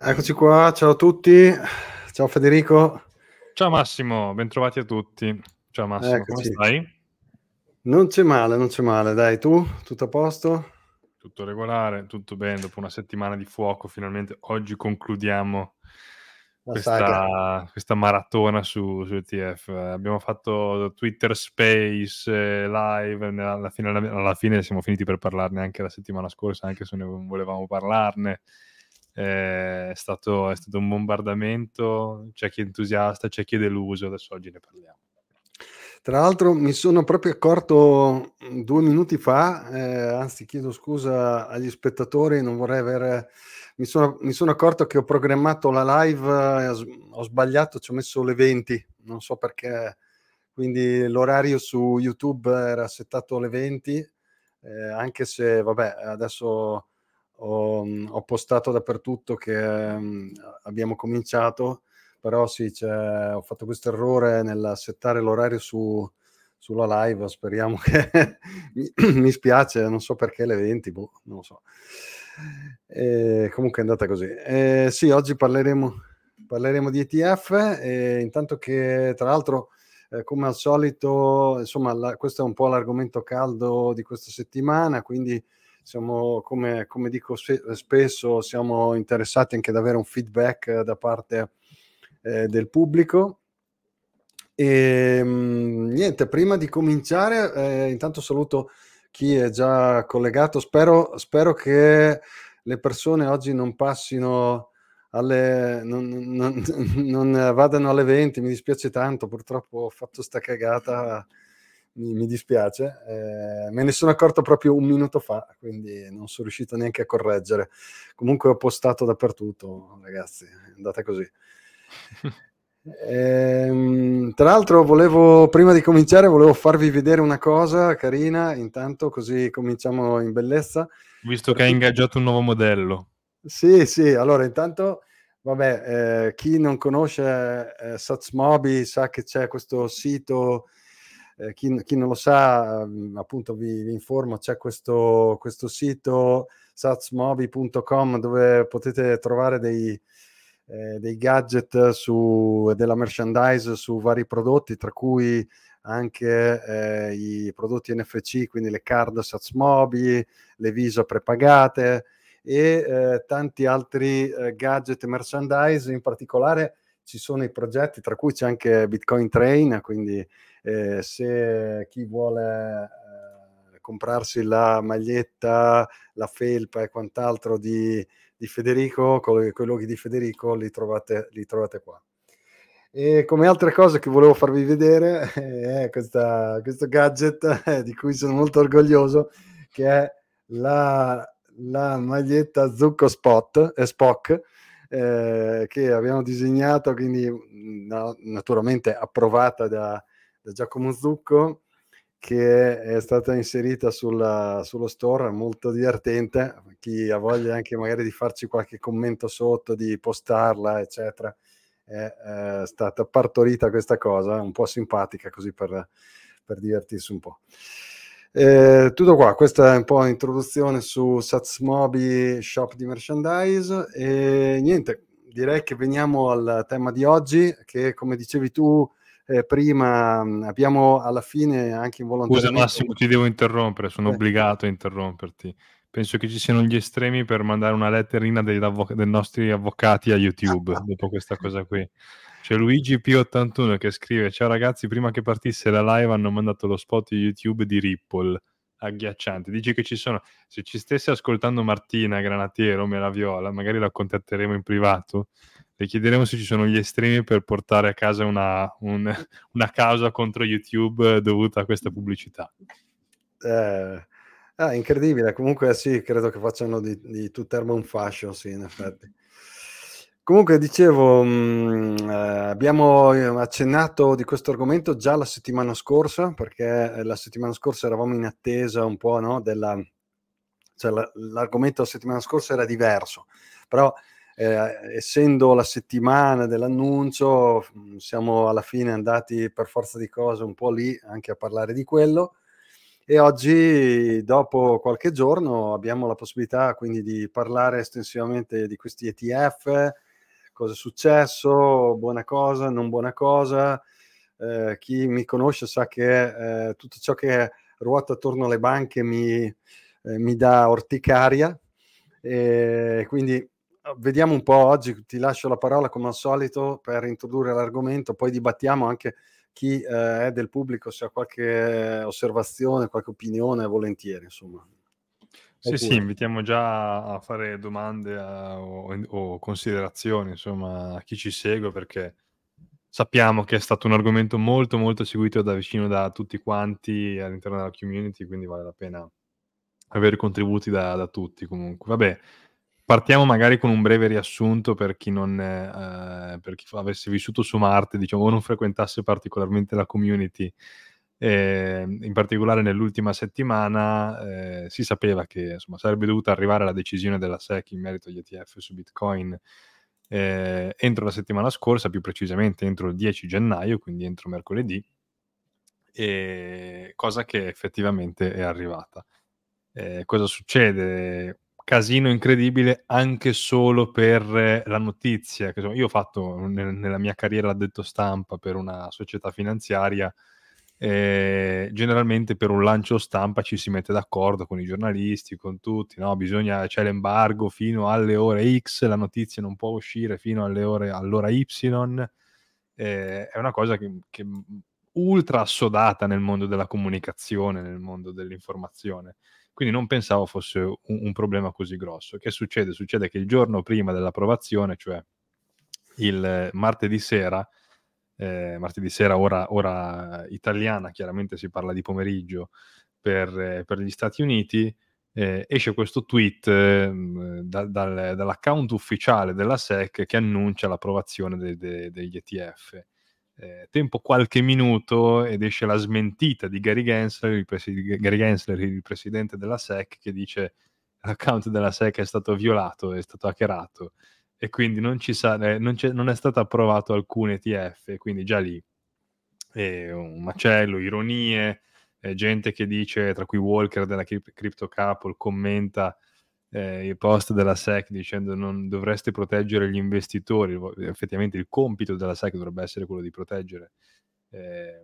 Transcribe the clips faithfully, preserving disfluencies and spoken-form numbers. Eccoci qua, ciao a tutti, ciao Federico. Ciao Massimo, bentrovati a tutti. Ciao Massimo, Eccoci. Come stai? Non c'è male, non c'è male, dai, tu? Tutto a posto? Tutto regolare, tutto bene, dopo una settimana di fuoco finalmente oggi concludiamo questa, questa maratona su, su E T F. Abbiamo fatto Twitter Space, eh, live, alla fine, alla fine siamo finiti per parlarne anche la settimana scorsa, anche se non volevamo parlarne. È stato, è stato un bombardamento, c'è chi è entusiasta, c'è chi è deluso, adesso oggi ne parliamo. Tra l'altro mi sono proprio accorto due minuti fa, eh, anzi chiedo scusa agli spettatori, non vorrei aver... Mi sono, mi sono accorto che ho programmato la live, eh, ho sbagliato, ci ho messo le venti, non so perché, quindi l'orario su YouTube era settato alle venti, eh, anche se vabbè adesso... Ho, ho postato dappertutto che um, abbiamo cominciato, però sì, cioè, ho fatto questo errore nel settare l'orario su, sulla live, speriamo che mi, mi spiace, non so perché le venti, boh, non lo so. E, comunque è andata così. E, sì, oggi parleremo, parleremo di E T F, e intanto che tra l'altro, eh, come al solito, insomma, la, questo è un po' l'argomento caldo di questa settimana, quindi siamo, come, come dico se, spesso, siamo interessati anche ad avere un feedback da parte eh, del pubblico. E mh, niente, prima di cominciare, eh, intanto saluto chi è già collegato. Spero, spero che le persone oggi non passino alle, non, non, non vadano alle venti. Mi dispiace tanto, purtroppo ho fatto sta cagata. Mi dispiace, eh, me ne sono accorto proprio un minuto fa, quindi non sono riuscito neanche a correggere. Comunque ho postato dappertutto, ragazzi, è andata così. E, tra l'altro volevo, prima di cominciare, volevo farvi vedere una cosa carina, intanto così cominciamo in bellezza. Visto che hai ingaggiato un nuovo modello. Sì, sì, allora intanto... Vabbè, eh, chi non conosce eh, Satsmobi sa che c'è questo sito... Eh, chi, chi non lo sa, appunto vi, vi informo, c'è questo, questo sito satsmobi punto com dove potete trovare dei, eh, dei gadget su, della merchandise su vari prodotti, tra cui anche eh, i prodotti N F C, quindi le card Satsmobi, le Visa prepagate e eh, tanti altri eh, gadget e merchandise. In particolare ci sono i progetti, tra cui c'è anche Bitcoin Train, quindi Eh, se chi vuole eh, comprarsi la maglietta, la felpa e quant'altro di, di Federico, con, con i loghi di Federico, li trovate, li trovate qua. E come altre cose che volevo farvi vedere è eh, questa, questo gadget eh, di cui sono molto orgoglioso, che è la, la maglietta Zucco Spot, eh, Spock, eh, che abbiamo disegnato, quindi no, naturalmente approvata da Giacomo Zucco, che è stata inserita sulla, sullo store, molto divertente. Chi ha voglia anche magari di farci qualche commento sotto, di postarla eccetera, è, è stata partorita questa cosa un po' simpatica, così per, per divertirsi un po'. Eh, tutto qua, questa è un po' l'introduzione su Satsmobi, shop di merchandise, e niente, direi che veniamo al tema di oggi, che come dicevi tu Eh, prima abbiamo alla fine anche involontariamente... Scusa Massimo, ti devo interrompere, sono eh. obbligato a interromperti, Penso che ci siano gli estremi per mandare una letterina dei, avvo- dei nostri avvocati a YouTube dopo questa cosa qui. C'è Luigi P ottantuno che scrive: ciao ragazzi, prima che partisse la live hanno mandato lo spot YouTube di Ripple, agghiacciante. Dici che ci sono, se ci stesse ascoltando Martina Granatiero, Mela Viola, magari la contatteremo in privato, le chiederemo se ci sono gli estremi per portare a casa una, un, una causa contro YouTube dovuta a questa pubblicità. Eh... Ah, incredibile. Comunque sì, credo che facciano di, di tutt'erba un fascio, sì, in effetti. Comunque, dicevo, mh, eh, abbiamo accennato di questo argomento già la settimana scorsa, perché la settimana scorsa eravamo in attesa un po', no, della, cioè la, l'argomento la settimana scorsa era diverso, però eh, essendo la settimana dell'annuncio siamo alla fine andati per forza di cose un po' lì anche a parlare di quello. E oggi, dopo qualche giorno, abbiamo la possibilità quindi di parlare estensivamente di questi E T F, cosa è successo, buona cosa, non buona cosa. Eh, chi mi conosce sa che eh, tutto ciò che ruota attorno alle banche mi, eh, mi dà orticaria. E quindi vediamo un po' oggi, ti lascio la parola come al solito per introdurre l'argomento, poi dibattiamo anche... chi eh, è del pubblico, se ha qualche osservazione, qualche opinione, volentieri, insomma. Sì, oppure... sì, invitiamo già a fare domande a, o, o considerazioni, insomma, a chi ci segue, perché sappiamo che è stato un argomento molto, molto seguito da vicino da tutti quanti all'interno della community, quindi vale la pena avere contributi da, da tutti, comunque. Vabbè, partiamo magari con un breve riassunto per chi non eh, per chi avesse vissuto su Marte, diciamo, o non frequentasse particolarmente la community. Eh, in particolare nell'ultima settimana eh, si sapeva che, insomma, sarebbe dovuta arrivare la decisione della S E C in merito agli E T F su Bitcoin eh, entro la settimana scorsa, più precisamente entro il dieci gennaio, quindi entro mercoledì, e cosa che effettivamente è arrivata. Eh, cosa succede? Casino incredibile anche solo per la notizia. Io ho fatto nel, nella mia carriera addetto stampa per una società finanziaria, eh, generalmente per un lancio stampa ci si mette d'accordo con i giornalisti, con tutti, no? Bisogna, c'è l'embargo fino alle ore X, la notizia non può uscire fino alle ore, all'ora Y. Eh, è una cosa che, che ultra assodata nel mondo della comunicazione, nel mondo dell'informazione. Quindi non pensavo fosse un, un problema così grosso. Che succede? Succede che il giorno prima dell'approvazione, cioè il martedì sera, eh, martedì sera ora, ora italiana, chiaramente si parla di pomeriggio per, eh, per gli Stati Uniti, eh, esce questo tweet eh, da, dal, dall'account ufficiale della S E C che annuncia l'approvazione de, de, degli E T F. Eh, tempo qualche minuto ed esce la smentita di Gary Gensler, il, presi- Gary Gensler, il presidente della S E C, che dice l'account della S E C è stato violato, è stato hackerato e quindi non, ci sa- eh, non, c- non è stato approvato alcun E T F, quindi già lì eh, un macello, ironie, eh, gente che dice, tra cui Walker della Crypto Couple, commenta Eh, il post della S E C dicendo non dovreste proteggere gli investitori. Effettivamente il compito della S E C dovrebbe essere quello di proteggere eh,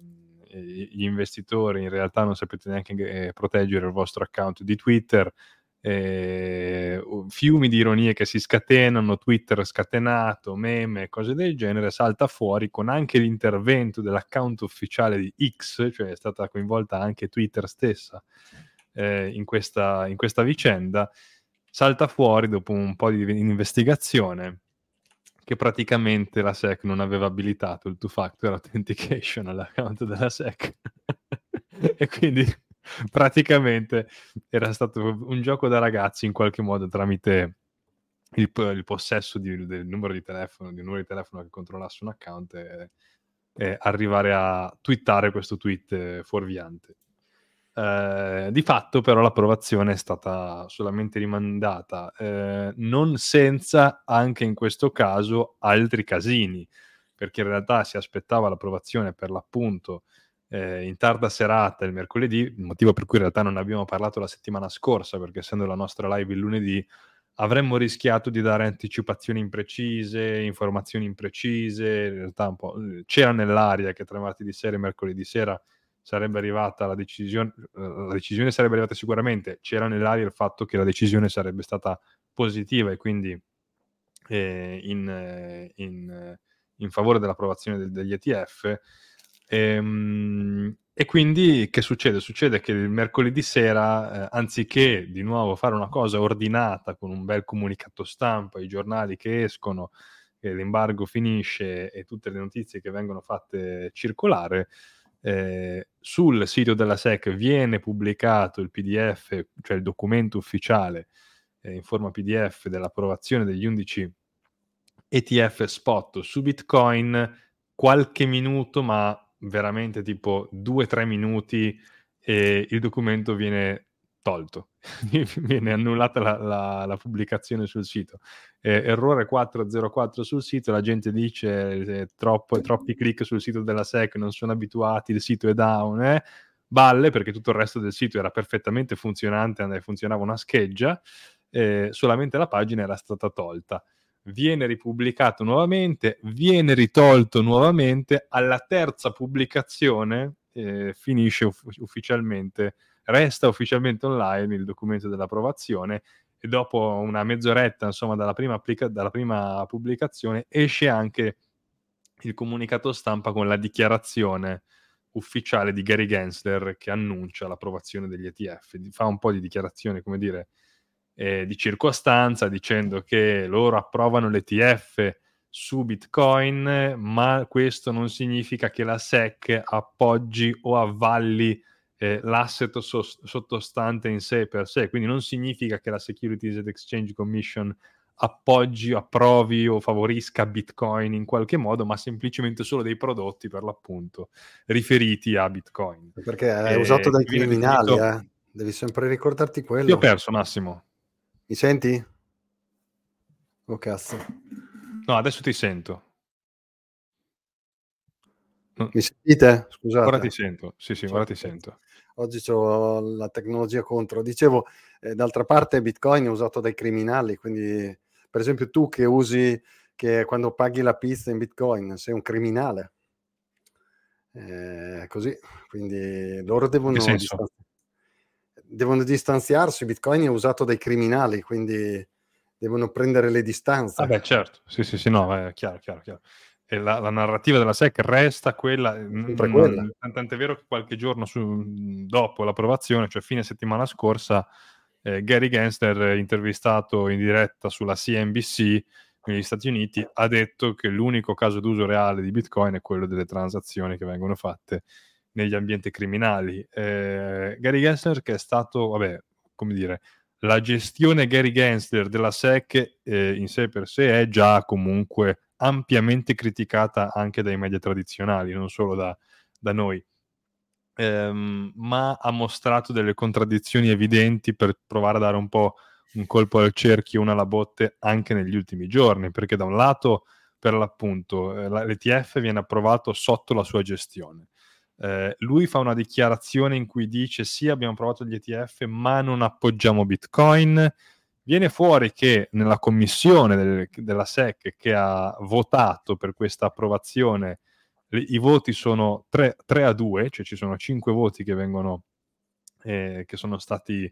gli investitori, in realtà non sapete neanche eh, proteggere il vostro account di Twitter. Eh, fiumi di ironie che si scatenano, Twitter scatenato, meme, cose del genere. Salta fuori con anche l'intervento dell'account ufficiale di X, cioè è stata coinvolta anche Twitter stessa eh, in questa, in questa vicenda. Salta fuori dopo un po' di investigazione che praticamente la S E C non aveva abilitato il two-factor authentication all'account della S E C e quindi praticamente era stato un gioco da ragazzi in qualche modo tramite il, il possesso di, del numero di telefono, di un numero di telefono che controllasse un account e, e arrivare a twittare questo tweet fuorviante. Uh, di fatto però l'approvazione è stata solamente rimandata, uh, non senza anche in questo caso altri casini, perché in realtà si aspettava l'approvazione per l'appunto uh, in tarda serata il mercoledì, motivo per cui in realtà non abbiamo parlato la settimana scorsa, perché essendo la nostra live il lunedì avremmo rischiato di dare anticipazioni imprecise, informazioni imprecise. In realtà un po' c'era nell'aria che tra martedì sera e mercoledì sera sarebbe arrivata la decisione, la decisione sarebbe arrivata sicuramente, c'era nell'aria il fatto che la decisione sarebbe stata positiva e quindi eh, in, in, in favore dell'approvazione del, degli E T F. E, e quindi che succede? Succede che il mercoledì sera, eh, anziché di nuovo fare una cosa ordinata con un bel comunicato stampa, i giornali che escono, eh, l'embargo finisce e tutte le notizie che vengono fatte circolare, eh, sul sito della S E C viene pubblicato il P D F, cioè il documento ufficiale eh, in forma P D F dell'approvazione degli undici E T F spot su Bitcoin. Qualche minuto, ma veramente tipo due tre minuti, e il documento viene tolto, viene annullata la, la, la pubblicazione sul sito, eh, errore quattro zero quattro sul sito. La gente dice eh, troppo, troppi click sul sito della S E C, non sono abituati, il sito è down, eh? Balle, perché tutto il resto del sito era perfettamente funzionante, funzionava una scheggia, eh, solamente la pagina era stata tolta. Viene ripubblicato nuovamente, viene ritolto nuovamente, alla terza pubblicazione eh, finisce uff- ufficialmente, resta ufficialmente online il documento dell'approvazione, e dopo una mezz'oretta, insomma, dalla prima, applica- dalla prima pubblicazione esce anche il comunicato stampa con la dichiarazione ufficiale di Gary Gensler che annuncia l'approvazione degli E T F. Fa un po' di dichiarazione, come dire, Eh, di circostanza, dicendo che loro approvano l'E T F su Bitcoin, ma questo non significa che la S E C appoggi o avvalli eh, l'asset so- sottostante in sé per sé, quindi non significa che la Securities and Exchange Commission appoggi, approvi o favorisca Bitcoin in qualche modo, ma semplicemente solo dei prodotti, per l'appunto, riferiti a Bitcoin. Perché è usato eh, dai criminali, definito... eh? Devi sempre ricordarti quello. Io ho perso, Massimo. Mi senti? Oh cazzo. No, adesso ti sento. Mi sentite? Scusate. Ora ti sento. Sì, sì, ora ti sento. Oggi c'ho la tecnologia contro. Dicevo, eh, d'altra parte Bitcoin è usato dai criminali, quindi per esempio tu che usi, che quando paghi la pizza in Bitcoin, sei un criminale. Eh, così, quindi loro devono... devono distanziarsi. Bitcoin è usato dai criminali, quindi devono prendere le distanze. Ah beh, certo, sì sì sì, no, è chiaro, chiaro, chiaro. E la, la narrativa della S E C resta quella, n- quella. N- tant'è vero che qualche giorno su, dopo l'approvazione, cioè fine settimana scorsa, eh, Gary Gensler, intervistato in diretta sulla C N B C negli Stati Uniti, ha detto che l'unico caso d'uso reale di Bitcoin è quello delle transazioni che vengono fatte negli ambienti criminali. Eh, Gary Gensler, che è stato, vabbè, come dire, la gestione Gary Gensler della S E C eh, in sé per sé è già comunque ampiamente criticata anche dai media tradizionali, non solo da, da noi, ehm, ma ha mostrato delle contraddizioni evidenti per provare a dare un po' un colpo al cerchio, una alla botte, anche negli ultimi giorni, perché da un lato, per l'appunto, eh, l'E T F viene approvato sotto la sua gestione. Eh, lui fa una dichiarazione in cui dice sì, abbiamo provato gli E T F ma non appoggiamo Bitcoin. Viene fuori che nella commissione del, della S E C che ha votato per questa approvazione li, i voti sono tre a due, cioè ci sono cinque voti che vengono eh, che sono stati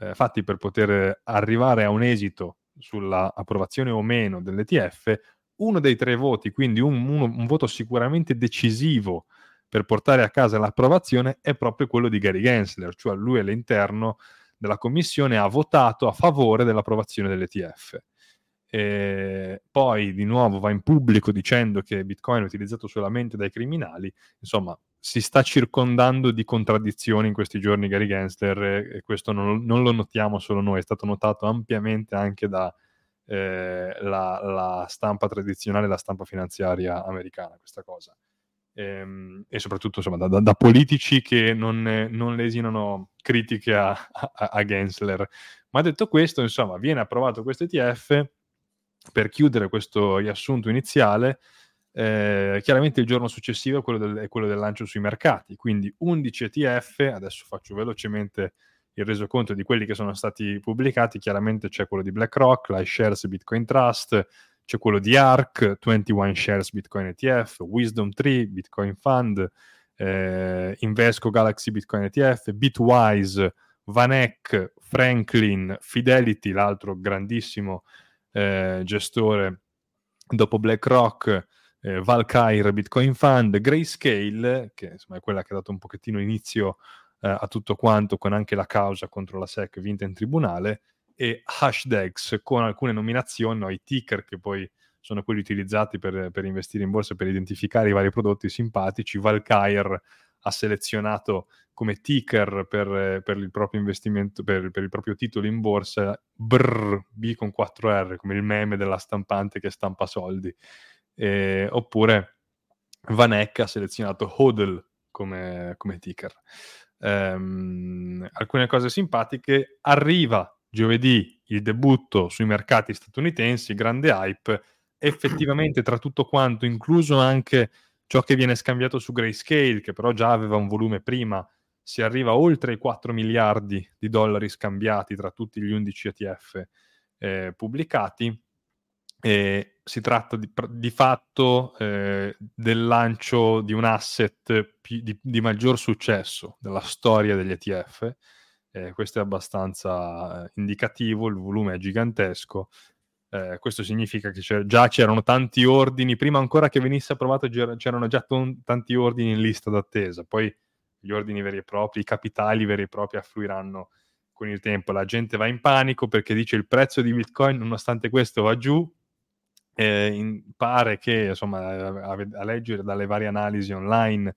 eh, fatti per poter arrivare a un esito sulla approvazione o meno dell'E T F. Uno dei tre voti, quindi un, uno, un voto sicuramente decisivo per portare a casa l'approvazione, è proprio quello di Gary Gensler, cioè lui all'interno della commissione ha votato a favore dell'approvazione dell'E T F. E poi di nuovo va in pubblico dicendo che Bitcoin è utilizzato solamente dai criminali. Insomma, si sta circondando di contraddizioni in questi giorni Gary Gensler, e questo non, non lo notiamo solo noi, è stato notato ampiamente anche da eh, la, la stampa tradizionale, la stampa finanziaria americana, questa cosa. E soprattutto, insomma, da, da politici che non, non lesinano critiche a, a, a Gensler. Ma detto questo, insomma, viene approvato questo E T F. Per chiudere questo riassunto iniziale, eh, chiaramente il giorno successivo è quello, del, è quello del lancio sui mercati, quindi undici E T F. Adesso faccio velocemente il resoconto di quelli che sono stati pubblicati. Chiaramente c'è quello di BlackRock, l'iShares Bitcoin Trust, c'è quello di ARK, ventuno Shares Bitcoin E T F, Wisdom Tree, Bitcoin Fund, eh, Invesco Galaxy Bitcoin E T F, Bitwise, Vanek, Franklin, Fidelity, l'altro grandissimo eh, gestore dopo BlackRock, eh, Valkyrie Bitcoin Fund, Grayscale, che insomma è quella che ha dato un pochettino inizio eh, a tutto quanto, con anche la causa contro la S E C vinta in tribunale, e Hashdex, con alcune nominazioni, no, i ticker che poi sono quelli utilizzati per, per investire in borsa, per identificare i vari prodotti simpatici. Valkyrie ha selezionato come ticker per, per il proprio investimento, per, per il proprio titolo in borsa, Brr, B con quattro R, come il meme della stampante che stampa soldi. Eh, oppure Vanek ha selezionato HODL come, come ticker. Um, alcune cose simpatiche. Arriva giovedì il debutto sui mercati statunitensi, grande hype, effettivamente tra tutto quanto, incluso anche ciò che viene scambiato su Grayscale, che però già aveva un volume prima, si arriva oltre i quattro miliardi di dollari scambiati tra tutti gli undici E T F eh, pubblicati. E si tratta di, di fatto eh, del lancio di un asset pi, di, di maggior successo della storia degli E T F. Eh, questo è abbastanza indicativo, il volume è gigantesco. Eh, questo significa che c'era, già c'erano tanti ordini, prima ancora che venisse approvato c'erano già ton, tanti ordini in lista d'attesa. Poi gli ordini veri e propri, i capitali veri e propri affluiranno con il tempo. La gente va in panico perché dice il prezzo di Bitcoin nonostante questo va giù. Eh, in, pare che, insomma, a, a leggere dalle varie analisi online,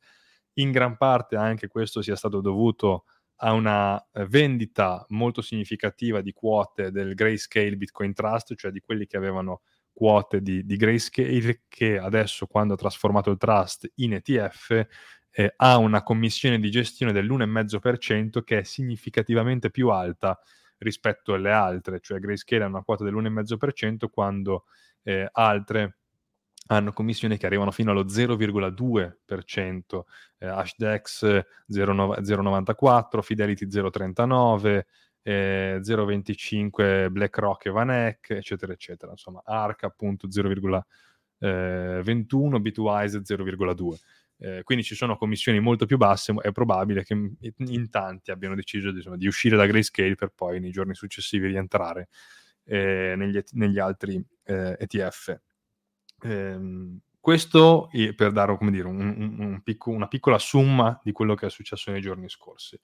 in gran parte anche questo sia stato dovuto a una vendita molto significativa di quote del Grayscale Bitcoin Trust, cioè di quelli che avevano quote di, di Grayscale, che adesso, quando ha trasformato il trust in E T F, eh, ha una commissione di gestione dell'uno virgola cinque per cento, che è significativamente più alta rispetto alle altre. Cioè Grayscale ha una quota dell'uno virgola cinque per cento, quando eh, altre hanno commissioni che arrivano fino allo zero virgola due per cento, eh, Hashdex zero virgola novantaquattro, Fidelity zero virgola trentanove, eh, zero virgola venticinque BlackRock e Vanek, eccetera, eccetera. Insomma, Arca appunto zero virgola ventuno, eh, Bitwise zero virgola due. Eh, quindi ci sono commissioni molto più basse, è probabile che in tanti abbiano deciso, insomma, di uscire da Grayscale per poi nei giorni successivi rientrare eh, negli, negli altri eh, E T F. Eh, questo per dare, come dire, un, un, un picco, una piccola somma di quello che è successo nei giorni scorsi.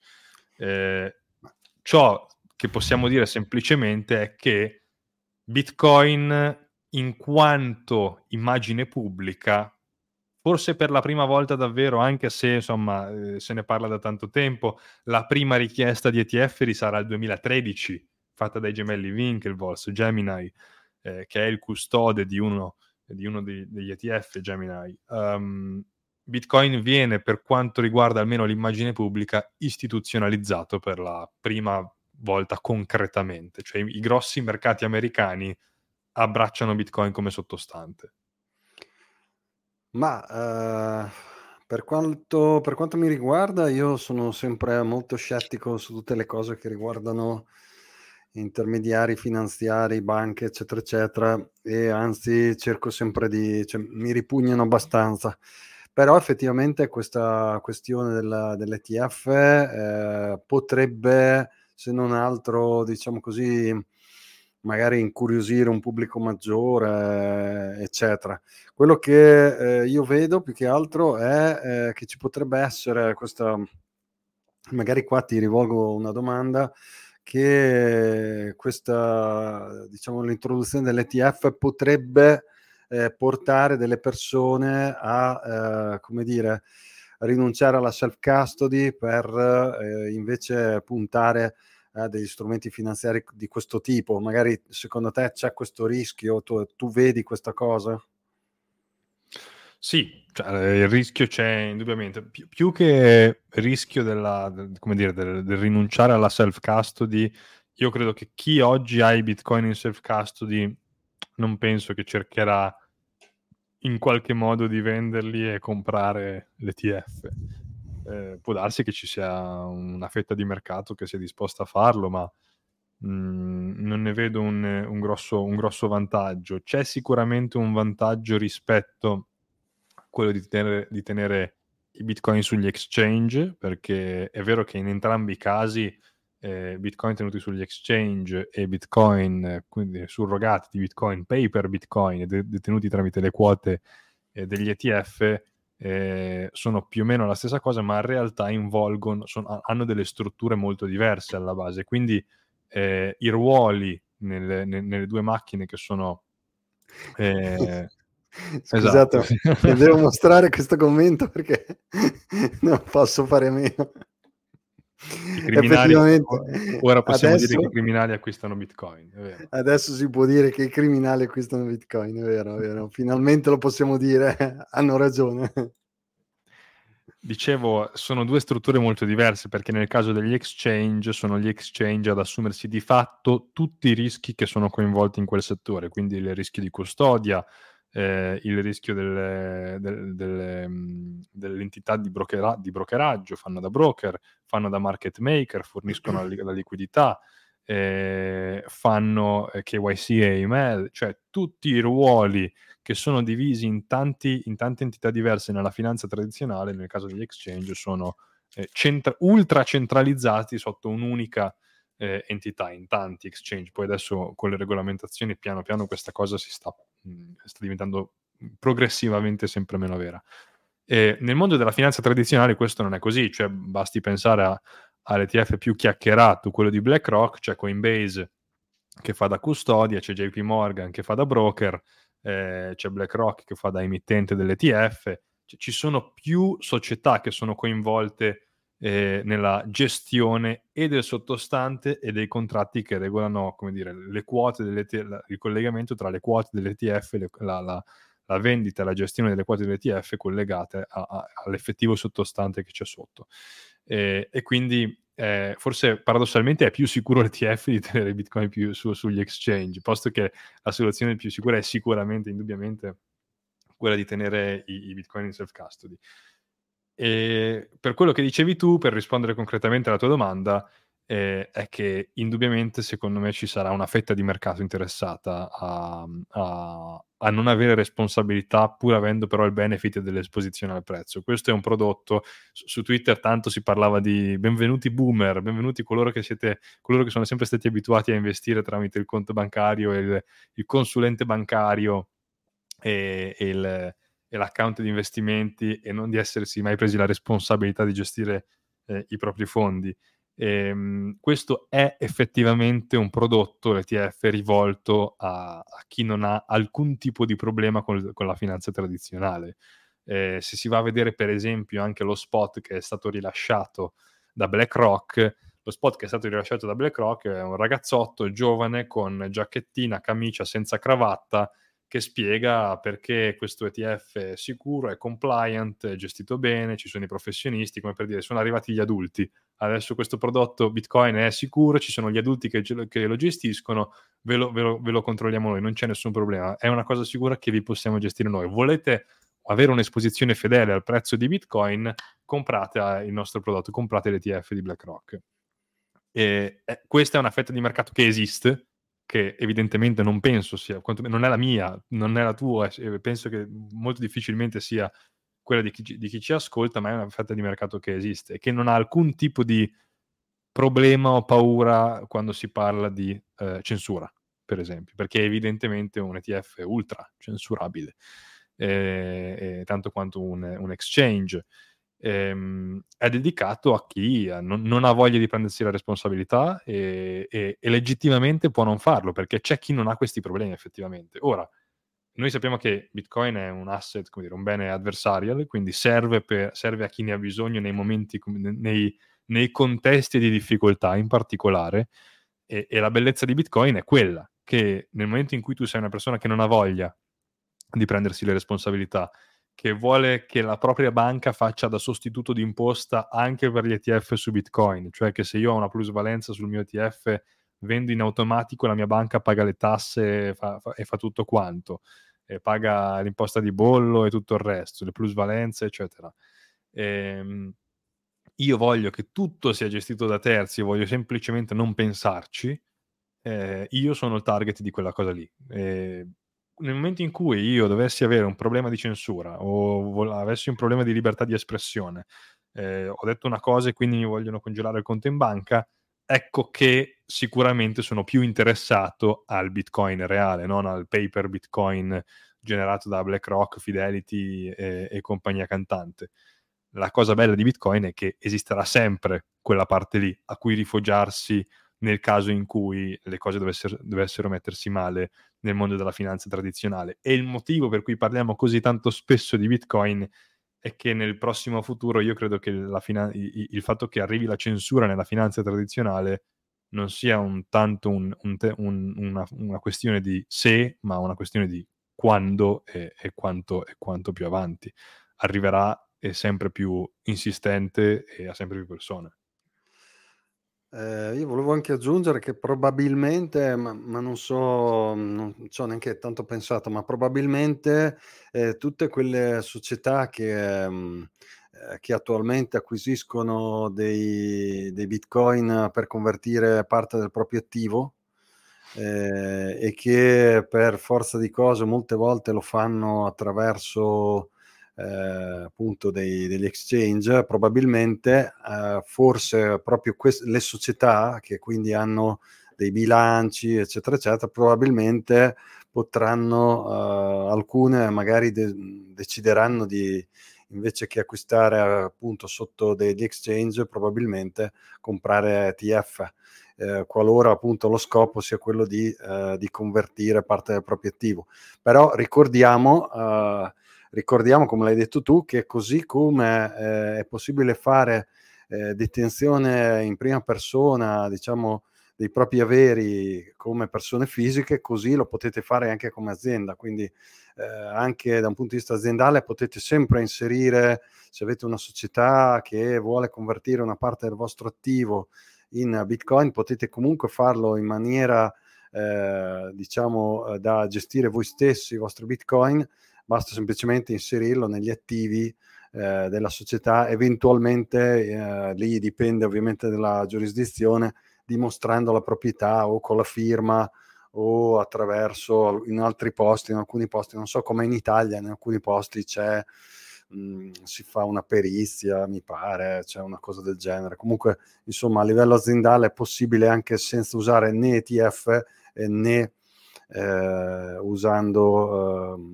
Eh, ciò che possiamo dire semplicemente è che Bitcoin, in quanto immagine pubblica, forse per la prima volta davvero, anche se insomma eh, se ne parla da tanto tempo, la prima richiesta di E T F risale al duemilatredici, fatta dai gemelli Winklevoss, Gemini, eh, che è il custode di uno di uno dei, degli E T F, Gemini. um, Bitcoin viene, per quanto riguarda almeno l'immagine pubblica, istituzionalizzato per la prima volta concretamente, cioè i, i grossi mercati americani abbracciano Bitcoin come sottostante. Ma uh, per quanto, per quanto mi riguarda, io sono sempre molto scettico su tutte le cose che riguardano intermediari finanziari, banche, eccetera, eccetera, e anzi cerco sempre di, cioè, mi ripugnano abbastanza. Però effettivamente questa questione della, dell'E T F eh, potrebbe, se non altro, diciamo così, magari incuriosire un pubblico maggiore, eh, eccetera. Quello che eh, io vedo più che altro è eh, che ci potrebbe essere questa, magari qua ti rivolgo una domanda, che questa, diciamo, l'introduzione dell'E T F potrebbe eh, portare delle persone a, eh, come dire, a rinunciare alla self-custody per eh, invece puntare a degli strumenti finanziari di questo tipo. Magari secondo te c'è questo rischio? Tu, tu vedi questa cosa? Sì, cioè, il rischio c'è indubbiamente. Pi- più che rischio della, del, come dire, del, del rinunciare alla self-custody, io credo che chi oggi ha i Bitcoin in self-custody non penso che cercherà in qualche modo di venderli e comprare l'E T F. Eh, può darsi che ci sia una fetta di mercato che sia disposta a farlo, ma mh, non ne vedo un, un, grosso, un grosso vantaggio. C'è sicuramente un vantaggio rispetto quello di tenere, di tenere i bitcoin sugli exchange, perché è vero che in entrambi i casi eh, bitcoin tenuti sugli exchange e bitcoin, quindi surrogati di bitcoin, pay per bitcoin, de- detenuti tramite le quote eh, degli E T F, eh, sono più o meno la stessa cosa, ma in realtà involgono, sono, hanno delle strutture molto diverse alla base, quindi eh, i ruoli nelle, ne, nelle due macchine che sono... Eh, Scusate, esatto. Devo mostrare questo commento perché non posso fare a meno. I criminali, ora possiamo adesso, dire che i criminali acquistano bitcoin, è vero. Adesso si può dire che i criminali acquistano bitcoin, è vero, è vero. Finalmente lo possiamo dire, hanno ragione. Dicevo, sono due strutture molto diverse, perché nel caso degli exchange sono gli exchange ad assumersi di fatto tutti i rischi che sono coinvolti in quel settore, quindi il rischio di custodia, Eh, il rischio delle, delle, delle, dell'entità di, brokera, di brokeraggio, fanno da broker, fanno da market maker, forniscono la, la liquidità, eh, fanno K Y C e email, cioè tutti i ruoli che sono divisi in, tanti, in tante entità diverse nella finanza tradizionale, nel caso degli exchange sono eh, centra, ultra centralizzati sotto un'unica Eh, entità, in tanti exchange. Poi adesso con le regolamentazioni piano piano questa cosa si sta, mh, sta diventando progressivamente sempre meno vera. E nel mondo della finanza tradizionale questo non è così, cioè basti pensare a, all'E T F più chiacchierato, quello di BlackRock, c'è Coinbase che fa da custodia, c'è J P Morgan che fa da broker, eh, c'è BlackRock che fa da emittente dell'E T F, cioè, ci sono più società che sono coinvolte Eh, nella gestione e del sottostante e dei contratti che regolano, come dire, le quote dell'E T F, il collegamento tra le quote dell'E T F, le, la, la, la vendita e la gestione delle quote dell'E T F collegate a, a, all'effettivo sottostante che c'è sotto. Eh, e quindi eh, forse paradossalmente è più sicuro l'E T F di tenere i bitcoin più su, sugli exchange, posto che la soluzione più sicura è sicuramente, indubbiamente, quella di tenere i, i bitcoin in self-custody. E per quello che dicevi tu, per rispondere concretamente alla tua domanda, eh, è che indubbiamente secondo me ci sarà una fetta di mercato interessata a, a, a non avere responsabilità, pur avendo però il benefit dell'esposizione al prezzo. Questo è un prodotto, su, su Twitter tanto si parlava di benvenuti boomer, benvenuti coloro che siete, coloro che sono sempre stati abituati a investire tramite il conto bancario e il, il consulente bancario e, e il e l'account di investimenti, e non di essersi mai presi la responsabilità di gestire eh, i propri fondi. E, mh, questo è effettivamente un prodotto, l'E T F, rivolto a, a chi non ha alcun tipo di problema col, con la finanza tradizionale. Eh, se si va a vedere per esempio anche lo spot che è stato rilasciato da BlackRock, lo spot che è stato rilasciato da BlackRock è un ragazzotto giovane con giacchettina, camicia, senza cravatta, che spiega perché questo E T F è sicuro, è compliant, è gestito bene, ci sono i professionisti, come per dire, sono arrivati gli adulti, adesso questo prodotto Bitcoin è sicuro, ci sono gli adulti che, che lo gestiscono, ve lo, ve, lo, ve lo controlliamo noi, non c'è nessun problema, è una cosa sicura che vi possiamo gestire noi. Volete avere un'esposizione fedele al prezzo di Bitcoin? Comprate il nostro prodotto, comprate l'E T F di BlackRock. E, eh, questa è una fetta di mercato che esiste, che evidentemente non penso sia, non è la mia, non è la tua, penso che molto difficilmente sia quella di chi, di chi ci ascolta, ma è una fetta di mercato che esiste e che non ha alcun tipo di problema o paura quando si parla di eh, censura, per esempio, perché è evidentemente un E T F ultra censurabile, eh, eh, tanto quanto un, un exchange. Ehm, è dedicato a chi non, non ha voglia di prendersi la responsabilità e, e, e legittimamente può non farlo, perché c'è chi non ha questi problemi effettivamente. Ora, noi sappiamo che Bitcoin è un asset, come dire, un bene adversarial, quindi serve, per, serve a chi ne ha bisogno nei momenti, nei, nei contesti di difficoltà in particolare, e, e la bellezza di Bitcoin è quella che nel momento in cui tu sei una persona che non ha voglia di prendersi le responsabilità, che vuole che la propria banca faccia da sostituto di imposta anche per gli E T F su Bitcoin, cioè che se io ho una plusvalenza sul mio E T F vendo in automatico, la mia banca paga le tasse e fa, fa, e fa tutto quanto, e paga l'imposta di bollo e tutto il resto, le plusvalenze eccetera. Ehm, io voglio che tutto sia gestito da terzi, voglio semplicemente non pensarci, eh, io sono il target di quella cosa lì. Eh, nel momento in cui io dovessi avere un problema di censura o vol- avessi un problema di libertà di espressione, eh, ho detto una cosa e quindi mi vogliono congelare il conto in banca, ecco che sicuramente sono più interessato al Bitcoin reale, non al paper Bitcoin generato da BlackRock, Fidelity e, e compagnia cantante. La cosa bella di Bitcoin è che esisterà sempre quella parte lì a cui rifugiarsi nel caso in cui le cose dovessero, dovessero mettersi male nel mondo della finanza tradizionale. E il motivo per cui parliamo così tanto spesso di Bitcoin è che nel prossimo futuro io credo che la finan- il fatto che arrivi la censura nella finanza tradizionale non sia un tanto un, un te- un, una, una questione di se, ma una questione di quando e, e, quanto, e quanto più avanti. Arriverà, è sempre più insistente e a sempre più persone. Eh, io volevo anche aggiungere che probabilmente, ma, ma non so, non ci ho neanche tanto pensato, ma probabilmente eh, tutte quelle società che, mh, eh, che attualmente acquisiscono dei, dei bitcoin per convertire parte del proprio attivo eh, e che per forza di cose molte volte lo fanno attraverso Eh, appunto dei, degli exchange, probabilmente eh, forse proprio quest- le società che quindi hanno dei bilanci eccetera eccetera, probabilmente potranno eh, alcune magari de- decideranno di, invece che acquistare appunto sotto degli exchange, probabilmente comprare E T F eh, qualora appunto lo scopo sia quello di, eh, di convertire parte del proprio attivo. Però ricordiamo eh, Ricordiamo, come l'hai detto tu, che così come eh, è possibile fare eh, detenzione in prima persona, diciamo, dei propri averi come persone fisiche, così lo potete fare anche come azienda. Quindi eh, anche da un punto di vista aziendale potete sempre inserire, se avete una società che vuole convertire una parte del vostro attivo in Bitcoin, potete comunque farlo in maniera, eh, diciamo, da gestire voi stessi i vostri Bitcoin. Basta semplicemente inserirlo negli attivi eh, della società, eventualmente eh, lì dipende ovviamente dalla giurisdizione, dimostrando la proprietà o con la firma o attraverso, in altri posti, in alcuni posti, non so come in Italia, in alcuni posti c'è, mh, si fa una perizia, mi pare, c'è una cosa del genere. Comunque, insomma, a livello aziendale è possibile anche senza usare né E T F eh, né eh, usando...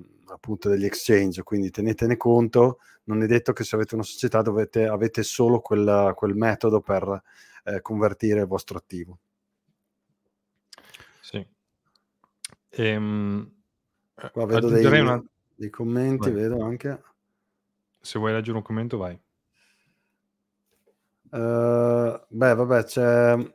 Eh, appunto degli exchange, quindi tenetene conto. Non è detto che se avete una società dovete, avete solo quel, quel metodo per eh, convertire il vostro attivo. Sì. Ehm, Qua vedo dei, una... dei commenti, vai. Vedo anche... Se vuoi leggere un commento, vai. Uh, beh, vabbè, c'è...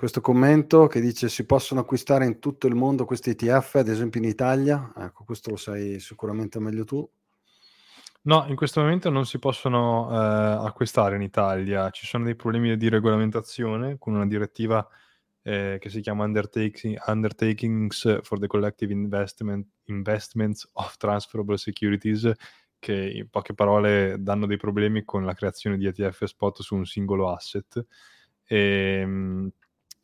questo commento che dice: si possono acquistare in tutto il mondo questi E T F, ad esempio in Italia? Ecco, questo lo sai sicuramente meglio tu. No, in questo momento non si possono eh, acquistare in Italia. Ci sono dei problemi di regolamentazione con una direttiva eh, che si chiama Undertakings for the Collective Investment, Investments of Transferable Securities, che in poche parole danno dei problemi con la creazione di E T F spot su un singolo asset. E,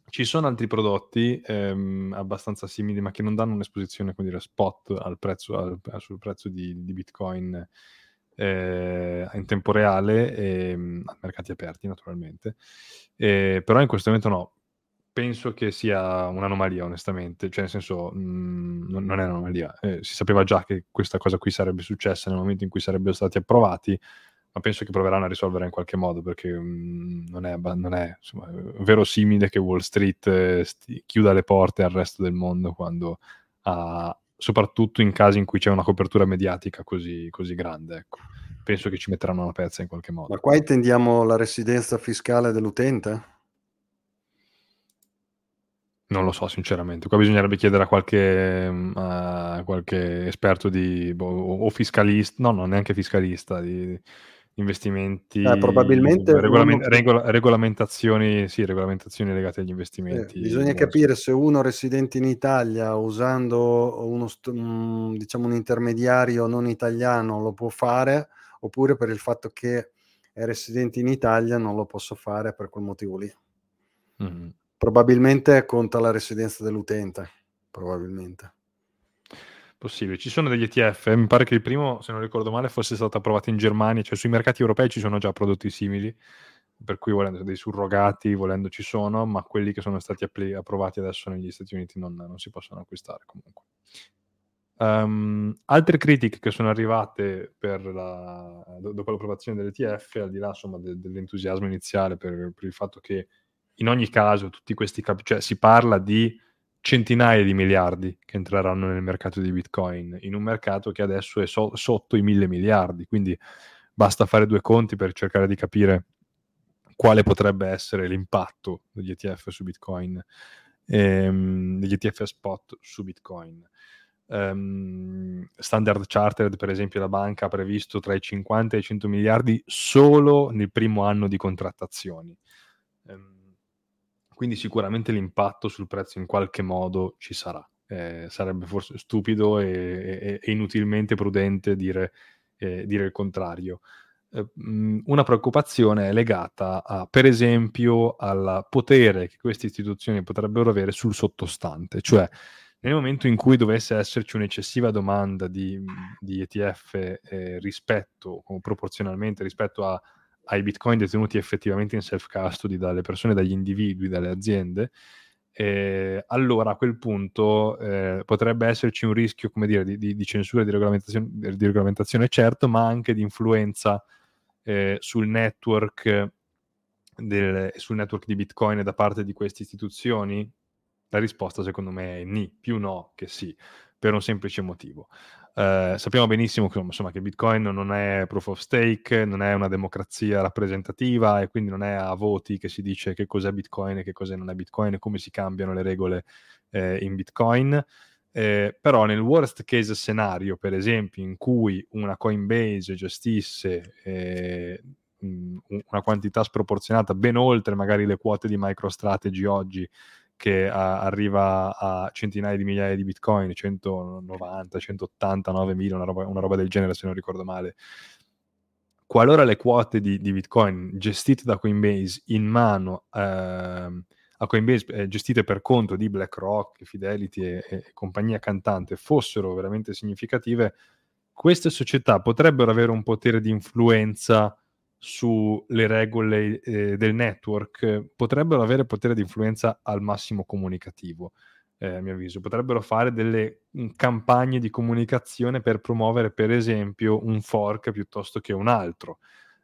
ci sono altri prodotti ehm, abbastanza simili, ma che non danno un'esposizione, come dire, spot al prezzo, al, sul prezzo di, di Bitcoin eh, in tempo reale, eh, a mercati aperti naturalmente. Eh, però in questo momento no, penso che sia un'anomalia onestamente, cioè nel senso mh, non, non è un'anomalia, eh, si sapeva già che questa cosa qui sarebbe successa nel momento in cui sarebbero stati approvati, ma penso che proveranno a risolvere in qualche modo, perché mh, non è, non è insomma, verosimile che Wall Street eh, sti, chiuda le porte al resto del mondo, quando ah, soprattutto in casi in cui c'è una copertura mediatica così, così grande. Ecco. Penso che ci metteranno una pezza in qualche modo. Ma qua intendiamo la residenza fiscale dell'utente? Non lo so sinceramente, qua bisognerebbe chiedere a qualche, a qualche esperto di, boh, o fiscalista, no, non neanche fiscalista, di... investimenti, eh, probabilmente regolament- uno... regola- regolamentazioni sì, regolamentazioni legate agli investimenti. Eh, bisogna capire se uno residente in Italia, usando uno diciamo un intermediario non italiano, lo può fare, oppure per il fatto che è residente in Italia non lo posso fare per quel motivo lì. Mm. Probabilmente conta la residenza dell'utente, probabilmente. Possibile. Ci sono degli E T F, mi pare che il primo, se non ricordo male, fosse stato approvato in Germania, cioè sui mercati europei ci sono già prodotti simili, per cui volendo dei surrogati, volendo ci sono, ma quelli che sono stati appli- approvati adesso negli Stati Uniti non, non si possono acquistare comunque. Um, altre critiche che sono arrivate per la, dopo l'approvazione dell'E T F, al di là insomma de- dell'entusiasmo iniziale per, per il fatto che in ogni caso tutti questi cap- cioè si parla di centinaia di miliardi che entreranno nel mercato di Bitcoin, in un mercato che adesso è so- sotto i mille miliardi, quindi basta fare due conti per cercare di capire quale potrebbe essere l'impatto degli E T F su Bitcoin, ehm, degli E T F spot su Bitcoin. Um, Standard Chartered, per esempio, la banca ha previsto tra i cinquanta e i cento miliardi solo nel primo anno di contrattazioni, um, quindi sicuramente l'impatto sul prezzo in qualche modo ci sarà. Eh, sarebbe forse stupido e, e, e inutilmente prudente dire, eh, dire il contrario. Una preoccupazione è legata a, per esempio, al potere che queste istituzioni potrebbero avere sul sottostante, cioè nel momento in cui dovesse esserci un'eccessiva domanda di, di E T F eh, rispetto o proporzionalmente rispetto a, ai bitcoin detenuti effettivamente in self custody dalle persone, dagli individui, dalle aziende, eh, allora a quel punto eh, potrebbe esserci un rischio, come dire, di, di, di censura, di regolamentazione, di regolamentazione certo, ma anche di influenza Eh, sul network del, sul network di Bitcoin da parte di queste istituzioni? La risposta secondo me è ni, più no che sì, per un semplice motivo. Eh, sappiamo benissimo che, insomma, che Bitcoin non è proof of stake, non è una democrazia rappresentativa e quindi non è a voti che si dice che cos'è Bitcoin e che cos'è non è Bitcoin e come si cambiano le regole eh, in Bitcoin. Eh, però nel worst case scenario, per esempio, in cui una Coinbase gestisse eh, una quantità sproporzionata ben oltre magari le quote di MicroStrategy oggi, che a, arriva a centinaia di migliaia di bitcoin, centonovanta, centottantanovemila, una roba, una roba del genere se non ricordo male, qualora le quote di, di bitcoin gestite da Coinbase in mano eh, a Coinbase eh, gestite per conto di BlackRock, Fidelity e, e compagnia cantante fossero veramente significative, queste società potrebbero avere un potere di influenza sulle regole eh, del network, potrebbero avere potere di influenza al massimo comunicativo, eh, a mio avviso. Potrebbero fare delle campagne di comunicazione per promuovere, per esempio, un fork piuttosto che un altro.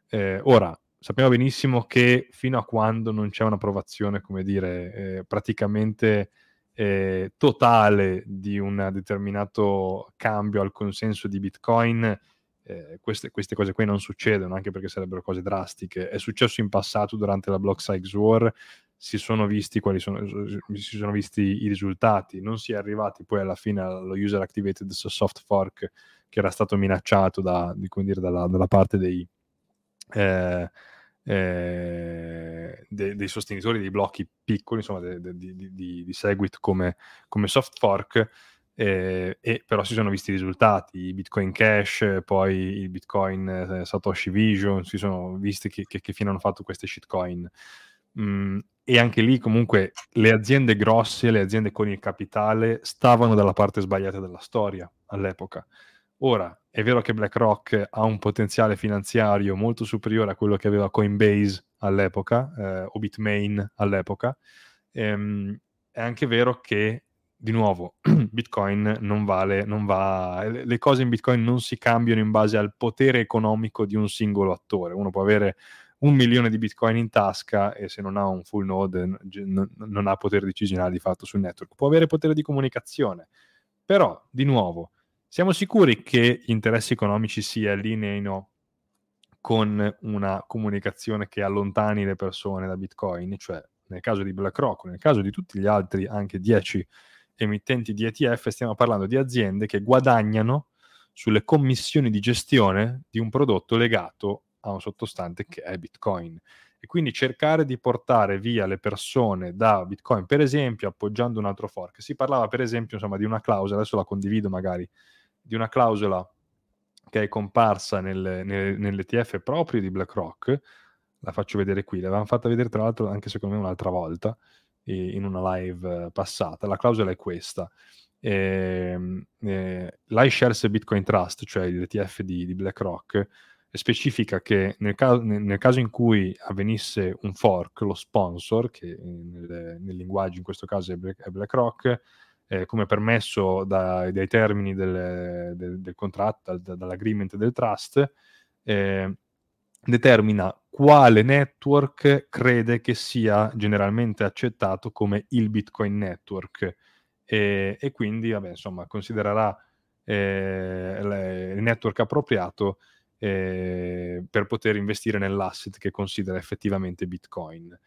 Eh, ora, sappiamo benissimo che fino a quando non c'è un'approvazione, come dire, eh, praticamente eh, totale di un determinato cambio al consenso di Bitcoin, eh, queste, queste cose qui non succedono, anche perché sarebbero cose drastiche. È successo in passato durante la Block Sykes War, si sono visti quali sono, si sono visti i risultati, non si è arrivati poi alla fine allo User Activated Soft Fork che era stato minacciato da, di, come dire, dalla, dalla parte dei... Eh, Eh, de, dei sostenitori dei blocchi piccoli, insomma, de, de, de, di, di Segwit come, come soft fork, eh, e però si sono visti i risultati, i Bitcoin Cash, poi il Bitcoin eh, Satoshi Vision, si sono visti che, che, che fine hanno fatto queste shitcoin. Mm, e anche lì comunque le aziende grosse, le aziende con il capitale stavano dalla parte sbagliata della storia all'epoca. Ora, è vero che BlackRock ha un potenziale finanziario molto superiore a quello che aveva Coinbase all'epoca, eh, o Bitmain all'epoca, ehm, è anche vero che, di nuovo, Bitcoin non vale, non va, le cose in Bitcoin non si cambiano in base al potere economico di un singolo attore. Uno può avere un milione di Bitcoin in tasca e se non ha un full node non, non ha potere decisionale di fatto sul network. Può avere potere di comunicazione, però, di nuovo, siamo sicuri che gli interessi economici si allineino con una comunicazione che allontani le persone da Bitcoin? Cioè, nel caso di BlackRock, nel caso di tutti gli altri, anche dieci emittenti di E T F, stiamo parlando di aziende che guadagnano sulle commissioni di gestione di un prodotto legato a un sottostante che è Bitcoin. E quindi cercare di portare via le persone da Bitcoin, per esempio, appoggiando un altro fork. Si parlava, per esempio, insomma, di una clausola, adesso la condivido magari, di una clausola che è comparsa nel, nel, nell'E T F proprio di BlackRock, la faccio vedere qui, l'avevamo fatta vedere tra l'altro anche secondo me un'altra volta, in una live passata. La clausola è questa, eh, eh, l'iShares Bitcoin Trust, cioè l'E T F di, di BlackRock, specifica che nel caso, nel caso in cui avvenisse un fork, lo sponsor, che nel, nel linguaggio in questo caso è, Black, è BlackRock, eh, come permesso da, dai termini del, del, del contratto, da, dall'agreement del trust, eh, determina quale network crede che sia generalmente accettato come il Bitcoin Network, e, e quindi vabbè, insomma, considererà eh, le, il network appropriato eh, per poter investire nell'asset che considera effettivamente Bitcoin.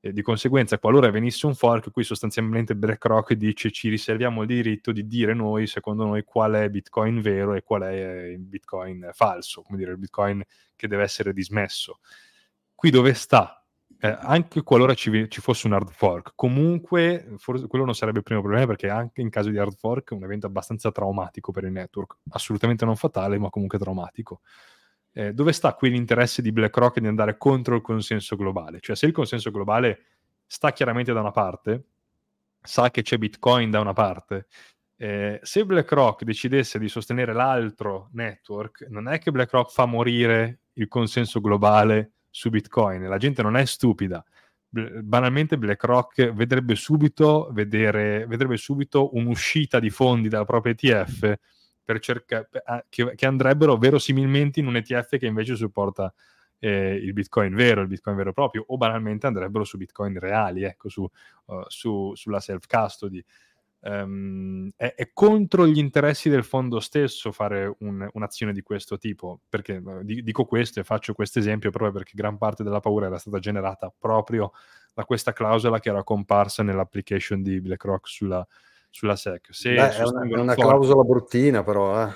E di conseguenza, qualora avvenisse un fork, qui sostanzialmente BlackRock dice: ci riserviamo il diritto di dire noi, secondo noi, qual è Bitcoin vero e qual è il Bitcoin falso, come dire, il Bitcoin che deve essere dismesso. Qui dove sta? Eh, anche qualora ci, ci fosse un hard fork, comunque forse quello non sarebbe il primo problema, perché anche in caso di hard fork è un evento abbastanza traumatico per il network, assolutamente non fatale, ma comunque traumatico. Eh, dove sta qui l'interesse di BlackRock di andare contro il consenso globale? Cioè, se il consenso globale sta chiaramente da una parte, sa che c'è Bitcoin da una parte, eh, se BlackRock decidesse di sostenere l'altro network, non è che BlackRock fa morire il consenso globale su Bitcoin, la gente non è stupida. Banalmente BlackRock vedrebbe subito, vedere, vedrebbe subito un'uscita di fondi dalla propria E T F per cerca, che, che andrebbero verosimilmente in un E T F che invece supporta eh, il Bitcoin vero, il Bitcoin vero proprio, o banalmente andrebbero su Bitcoin reali, ecco, su, uh, su, sulla self-custody. Um, è, è contro gli interessi del fondo stesso fare un, un'azione di questo tipo, perché di, dico questo e faccio questo esempio proprio perché gran parte della paura era stata generata proprio da questa clausola che era comparsa nell'application di BlackRock sulla sulla S E C. Se Beh, è una, una fork, clausola bruttina, però eh.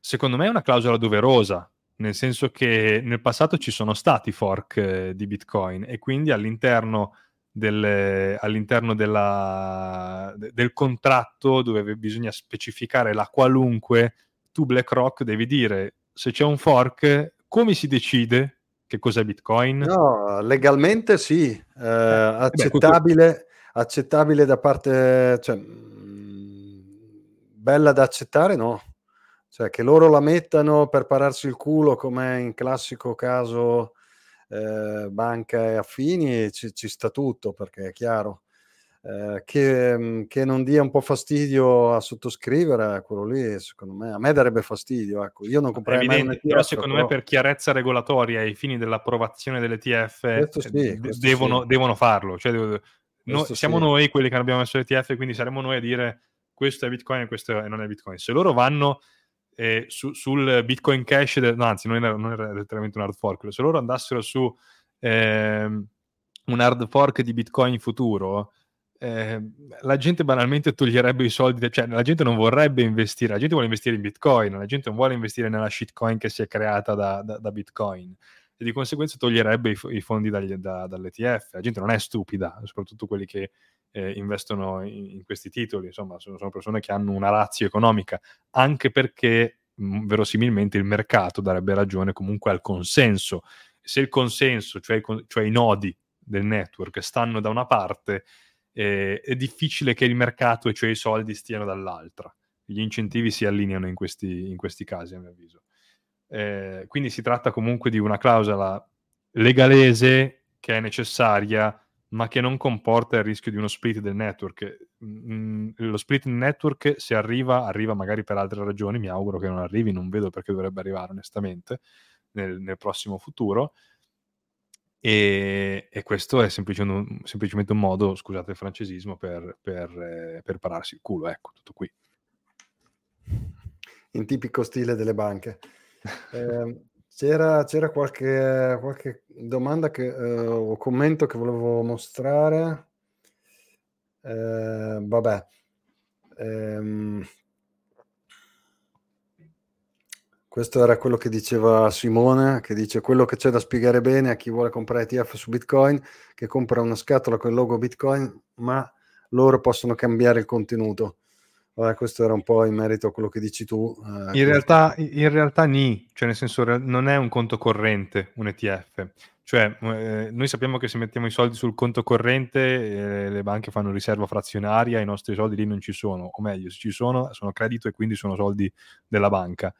Secondo me è una clausola doverosa, nel senso che nel passato ci sono stati fork eh, di Bitcoin, e quindi all'interno del, all'interno della, de, del contratto dove bisogna specificare la qualunque, tu BlackRock devi dire se c'è un fork come si decide che cos'è Bitcoin. No, legalmente sì, eh, accettabile. Beh, accettabile da parte, cioè, bella da accettare, no? Cioè, che loro la mettano per pararsi il culo, come in classico caso eh, banca e affini, ci, ci sta tutto, perché è chiaro. Eh, che, che non dia un po' fastidio a sottoscrivere, quello lì, secondo me, a me darebbe fastidio. Ecco, io non comprerei mai un E T F, però secondo però... me per chiarezza regolatoria, ai fini dell'approvazione dell'E T F, sì, d- devono, sì. devono farlo, cioè devo... No, siamo sì. noi quelli che abbiamo messo l'E T F, quindi saremo noi a dire questo è Bitcoin e questo non è Bitcoin. Se loro vanno eh, su, sul Bitcoin Cash, del, no, anzi non era, non era letteralmente un hard fork, se loro andassero su eh, un hard fork di Bitcoin futuro, eh, la gente banalmente toglierebbe i soldi, cioè la gente non vorrebbe investire, la gente vuole investire in Bitcoin, la gente non vuole investire nella shitcoin che si è creata da, da, da Bitcoin. E di conseguenza toglierebbe i, f- i fondi dagli, da, dall'E T F. La gente non è stupida, soprattutto quelli che eh, investono in, in questi titoli, insomma, sono, sono persone che hanno una ratio economica, anche perché mh, verosimilmente il mercato darebbe ragione comunque al consenso. Se il consenso, cioè, cioè i nodi del network, stanno da una parte, eh, è difficile che il mercato, e cioè i soldi, stiano dall'altra. Gli incentivi si allineano in questi, in questi casi, a mio avviso. Eh, quindi si tratta comunque di una clausola legalese che è necessaria, ma che non comporta il rischio di uno split del network. Mm, lo split del network, se arriva, arriva magari per altre ragioni, mi auguro che non arrivi, non vedo perché dovrebbe arrivare onestamente nel, nel prossimo futuro, e, e questo è semplicemente un, semplicemente un modo, scusate il francesismo, per, per, eh, per pararsi il culo, ecco, tutto qui, in tipico stile delle banche. Eh, c'era, c'era qualche, qualche domanda che, eh, o commento che volevo mostrare, eh, vabbè, eh, questo era quello che diceva Simone, che dice: quello che c'è da spiegare bene a chi vuole comprare E T F su Bitcoin, che compra una scatola con il logo Bitcoin, ma loro possono cambiare il contenuto. Vabbè, questo era un po' in merito a quello che dici tu. Eh, in, questo... realtà, in realtà ni, cioè nel senso non è un conto corrente, un E T F. Cioè, eh, noi sappiamo che se mettiamo i soldi sul conto corrente, eh, le banche fanno riserva frazionaria, i nostri soldi lì non ci sono, o meglio, se ci sono, sono credito e quindi sono soldi della banca.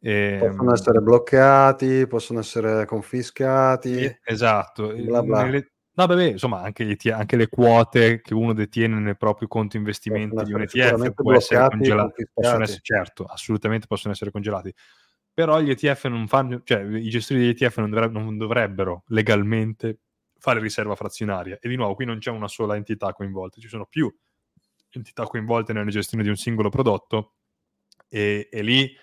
E, possono essere bloccati, possono essere confiscati. Eh, esatto. Bla bla. Nelle... No, beh, beh, insomma, anche, anche le quote che uno detiene nel proprio conto investimenti di un E T F può essere congelati, possono essere, certo, assolutamente possono essere congelati. Però gli E T F non fanno, cioè i gestori degli E T F non dovrebbero, non dovrebbero legalmente fare riserva frazionaria. E di nuovo, qui non c'è una sola entità coinvolta, ci sono più entità coinvolte nella gestione di un singolo prodotto e, e lì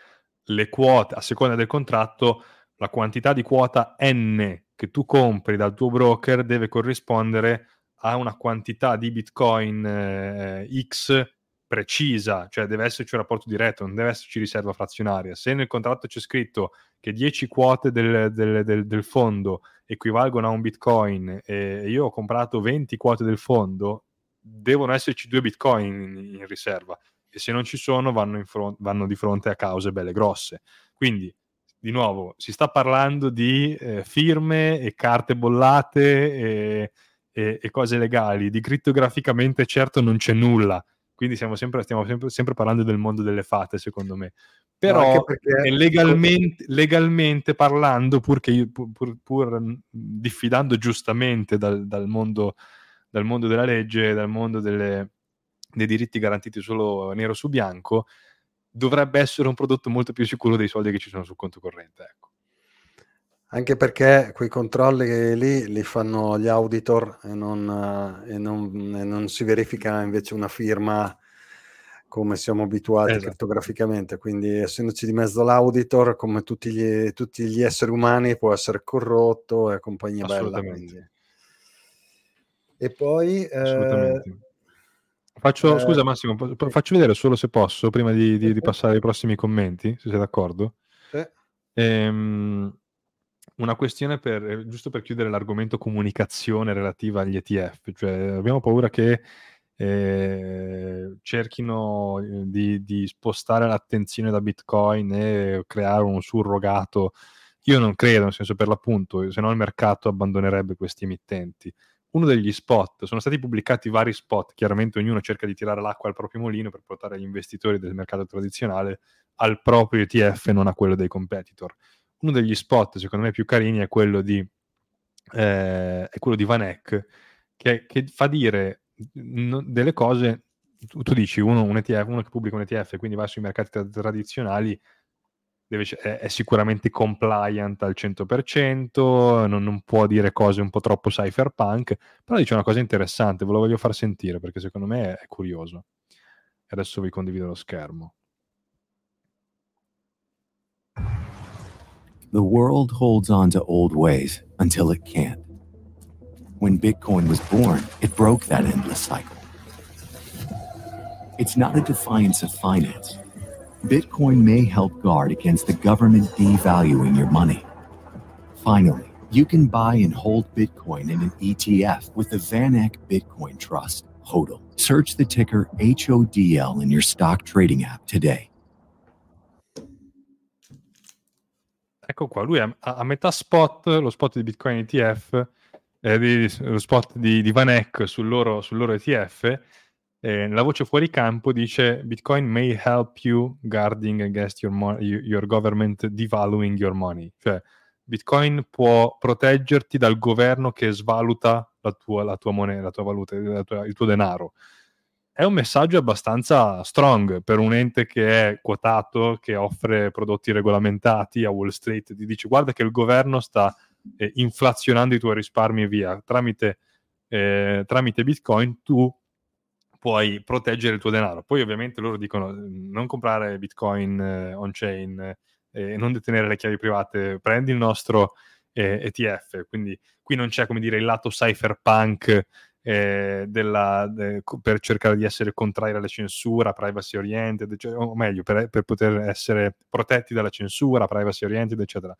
le quote, a seconda del contratto, la quantità di quota N che tu compri dal tuo broker deve corrispondere a una quantità di Bitcoin eh, X precisa, cioè deve esserci un rapporto diretto, non deve esserci riserva frazionaria. Se nel contratto c'è scritto che dieci quote del, del, del, del fondo equivalgono a un Bitcoin e io ho comprato venti quote del fondo, devono esserci due Bitcoin in, in riserva, e se non ci sono vanno, in front, vanno di fronte a cause belle grosse. Quindi, di nuovo, si sta parlando di eh, firme e carte bollate e, e, e cose legali, di crittograficamente certo non c'è nulla. Quindi siamo sempre, stiamo sempre, sempre parlando del mondo delle fate, secondo me. Però perché... legalmente, legalmente parlando, pur, che io, pur, pur, pur diffidando giustamente dal, dal, mondo, dal mondo della legge, dal mondo delle, dei diritti garantiti solo nero su bianco, dovrebbe essere un prodotto molto più sicuro dei soldi che ci sono sul conto corrente, ecco. Anche perché quei controlli che lì li fanno gli auditor e non, e non, e non si verifica invece una firma come siamo abituati, esatto, Crittograficamente. Quindi, essendoci di mezzo l'auditor, come tutti gli, tutti gli esseri umani, può essere corrotto e compagnia bella. Quindi. E poi eh, faccio eh, scusa Massimo, eh. faccio vedere solo se posso, prima di, di, di passare ai prossimi commenti, se sei d'accordo. Sì. Ehm, Una questione per, giusto per chiudere l'argomento comunicazione relativa agli E T F, cioè abbiamo paura che eh, cerchino di, di spostare l'attenzione da Bitcoin e creare un surrogato. Io non credo, nel senso, per l'appunto, se no il mercato abbandonerebbe questi emittenti. Uno degli spot, sono stati pubblicati vari spot, chiaramente ognuno cerca di tirare l'acqua al proprio mulino per portare gli investitori del mercato tradizionale al proprio E T F e non a quello dei competitor. Uno degli spot, secondo me, più carini è quello di, eh, è quello di Vanek, che, che fa dire n- delle cose. Tu, tu dici, uno, un E T F, uno che pubblica un E T F, quindi va sui mercati tra- tradizionali, deve, è, è sicuramente compliant al cento per cento, non, non può dire cose un po' troppo cypherpunk, però dice una cosa interessante, ve lo voglio far sentire, perché secondo me è, è curioso. Adesso vi condivido lo schermo. The world holds on to old ways until it can't. When Bitcoin was born, it broke that endless cycle. It's not a defiance of finance. Bitcoin may help guard against the government devaluing your money. Finally, you can buy and hold Bitcoin in an E T F with the VanEck Bitcoin Trust, HODL. Search the ticker H O D L in your stock trading app today. Ecco qua, lui a, a metà spot, lo spot di Bitcoin E T F, eh, di, lo spot di, di Vanek sul loro, sul loro E T F, eh, la voce fuori campo dice Bitcoin may help you guarding against your, mo- your government devaluing your money. Cioè, Bitcoin può proteggerti dal governo che svaluta la tua, la tua moneta, la tua valuta, la tua, il tuo denaro. È un messaggio abbastanza strong per un ente che è quotato, che offre prodotti regolamentati a Wall Street, ti dice guarda che il governo sta eh, inflazionando i tuoi risparmi e via, tramite, eh, tramite Bitcoin tu puoi proteggere il tuo denaro. Poi ovviamente loro dicono non comprare Bitcoin eh, on-chain, eh, non detenere le chiavi private, prendi il nostro eh, E T F, quindi qui non c'è, come dire, il lato cypherpunk Eh, della, de, per cercare di essere contrari alla censura, privacy oriented, cioè, o meglio, per, per poter essere protetti dalla censura, privacy oriented, eccetera.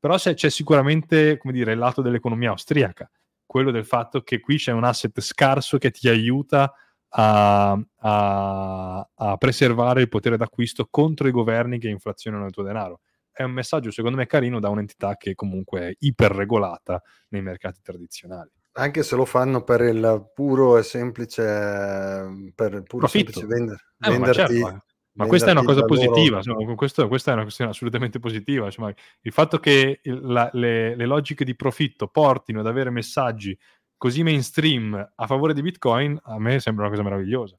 Però se, c'è sicuramente, come dire, il lato dell'economia austriaca, quello del fatto che qui c'è un asset scarso che ti aiuta a, a, a preservare il potere d'acquisto contro i governi che inflazionano il tuo denaro. è un messaggio secondo me carino da un'entità che comunque è iperregolata nei mercati tradizionali. Anche se lo fanno per il puro e semplice per il puro profitto. Semplice vender, eh, venderti. Ma, certo, ma questa è una cosa positiva, loro... cioè, questo, questa è una questione assolutamente positiva. Insomma, il fatto che il, la, le, le logiche di profitto portino ad avere messaggi così mainstream a favore di Bitcoin, a me sembra una cosa meravigliosa.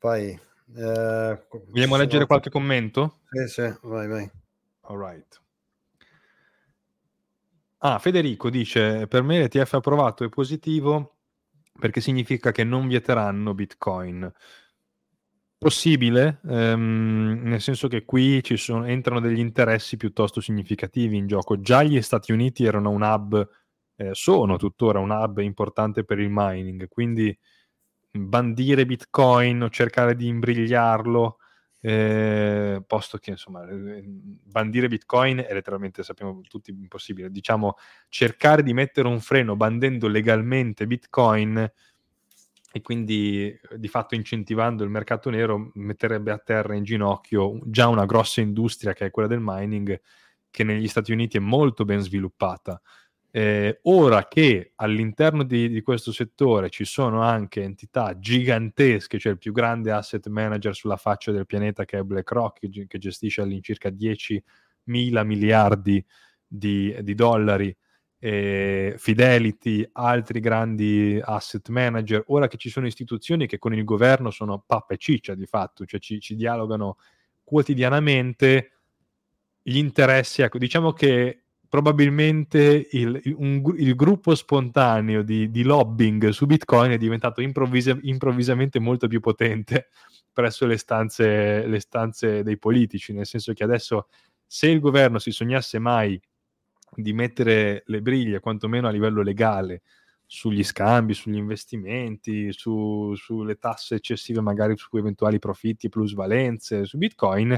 Vai. Eh, vogliamo leggere va... qualche commento? Sì, sì, vai, vai. All right. Ah, Federico dice, per me l'E T F approvato è positivo perché significa che non vieteranno Bitcoin. Possibile, ehm, nel senso che qui ci sono, entrano degli interessi piuttosto significativi in gioco. Già gli Stati Uniti erano un hub, eh, sono tuttora un hub importante per il mining, quindi bandire Bitcoin o cercare di imbrigliarlo, Eh, posto che insomma bandire Bitcoin è letteralmente, sappiamo tutti, impossibile. Diciamo, cercare di mettere un freno bandendo legalmente Bitcoin e quindi di fatto incentivando il mercato nero metterebbe a terra in ginocchio già una grossa industria che è quella del mining, che negli Stati Uniti è molto ben sviluppata. Eh, ora che all'interno di, di questo settore ci sono anche entità gigantesche, cioè il più grande asset manager sulla faccia del pianeta che è BlackRock, che, che gestisce all'incirca dieci mila miliardi di, di dollari, eh, Fidelity, altri grandi asset manager, ora che ci sono istituzioni che con il governo sono pappa e ciccia di fatto, cioè ci, ci dialogano quotidianamente gli interessi, ecco, diciamo che probabilmente il, un, il gruppo spontaneo di, di lobbying su Bitcoin è diventato improvvisa, improvvisamente molto più potente presso le stanze, le stanze dei politici, nel senso che adesso, se il governo si sognasse mai di mettere le briglie, quantomeno a livello legale, sugli scambi, sugli investimenti, su, sulle tasse eccessive magari su eventuali profitti, plusvalenze su Bitcoin,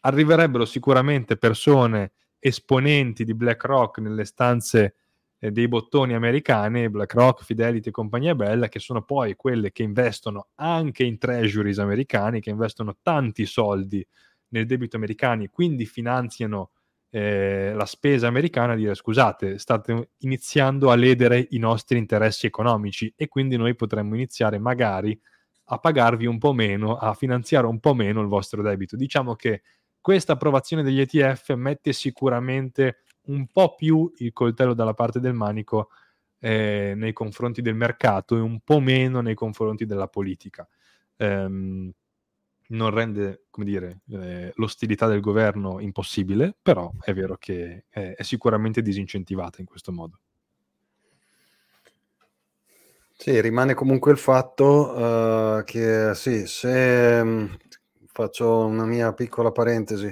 arriverebbero sicuramente persone esponenti di BlackRock nelle stanze eh, dei bottoni americane, BlackRock, Fidelity e compagnia bella, che sono poi quelle che investono anche in treasuries americani, che investono tanti soldi nel debito americano, quindi finanziano eh, la spesa americana, a dire scusate, state iniziando a ledere i nostri interessi economici e quindi noi potremmo iniziare magari a pagarvi un po' meno, a finanziare un po' meno il vostro debito. Diciamo che questa approvazione degli E T F mette sicuramente un po' più il coltello dalla parte del manico eh, nei confronti del mercato e un po' meno nei confronti della politica. Ehm, non rende, come dire, eh, l'ostilità del governo impossibile, però è vero che eh, è sicuramente disincentivata in questo modo. Sì, rimane comunque il fatto uh, che sì, se... faccio una mia piccola parentesi,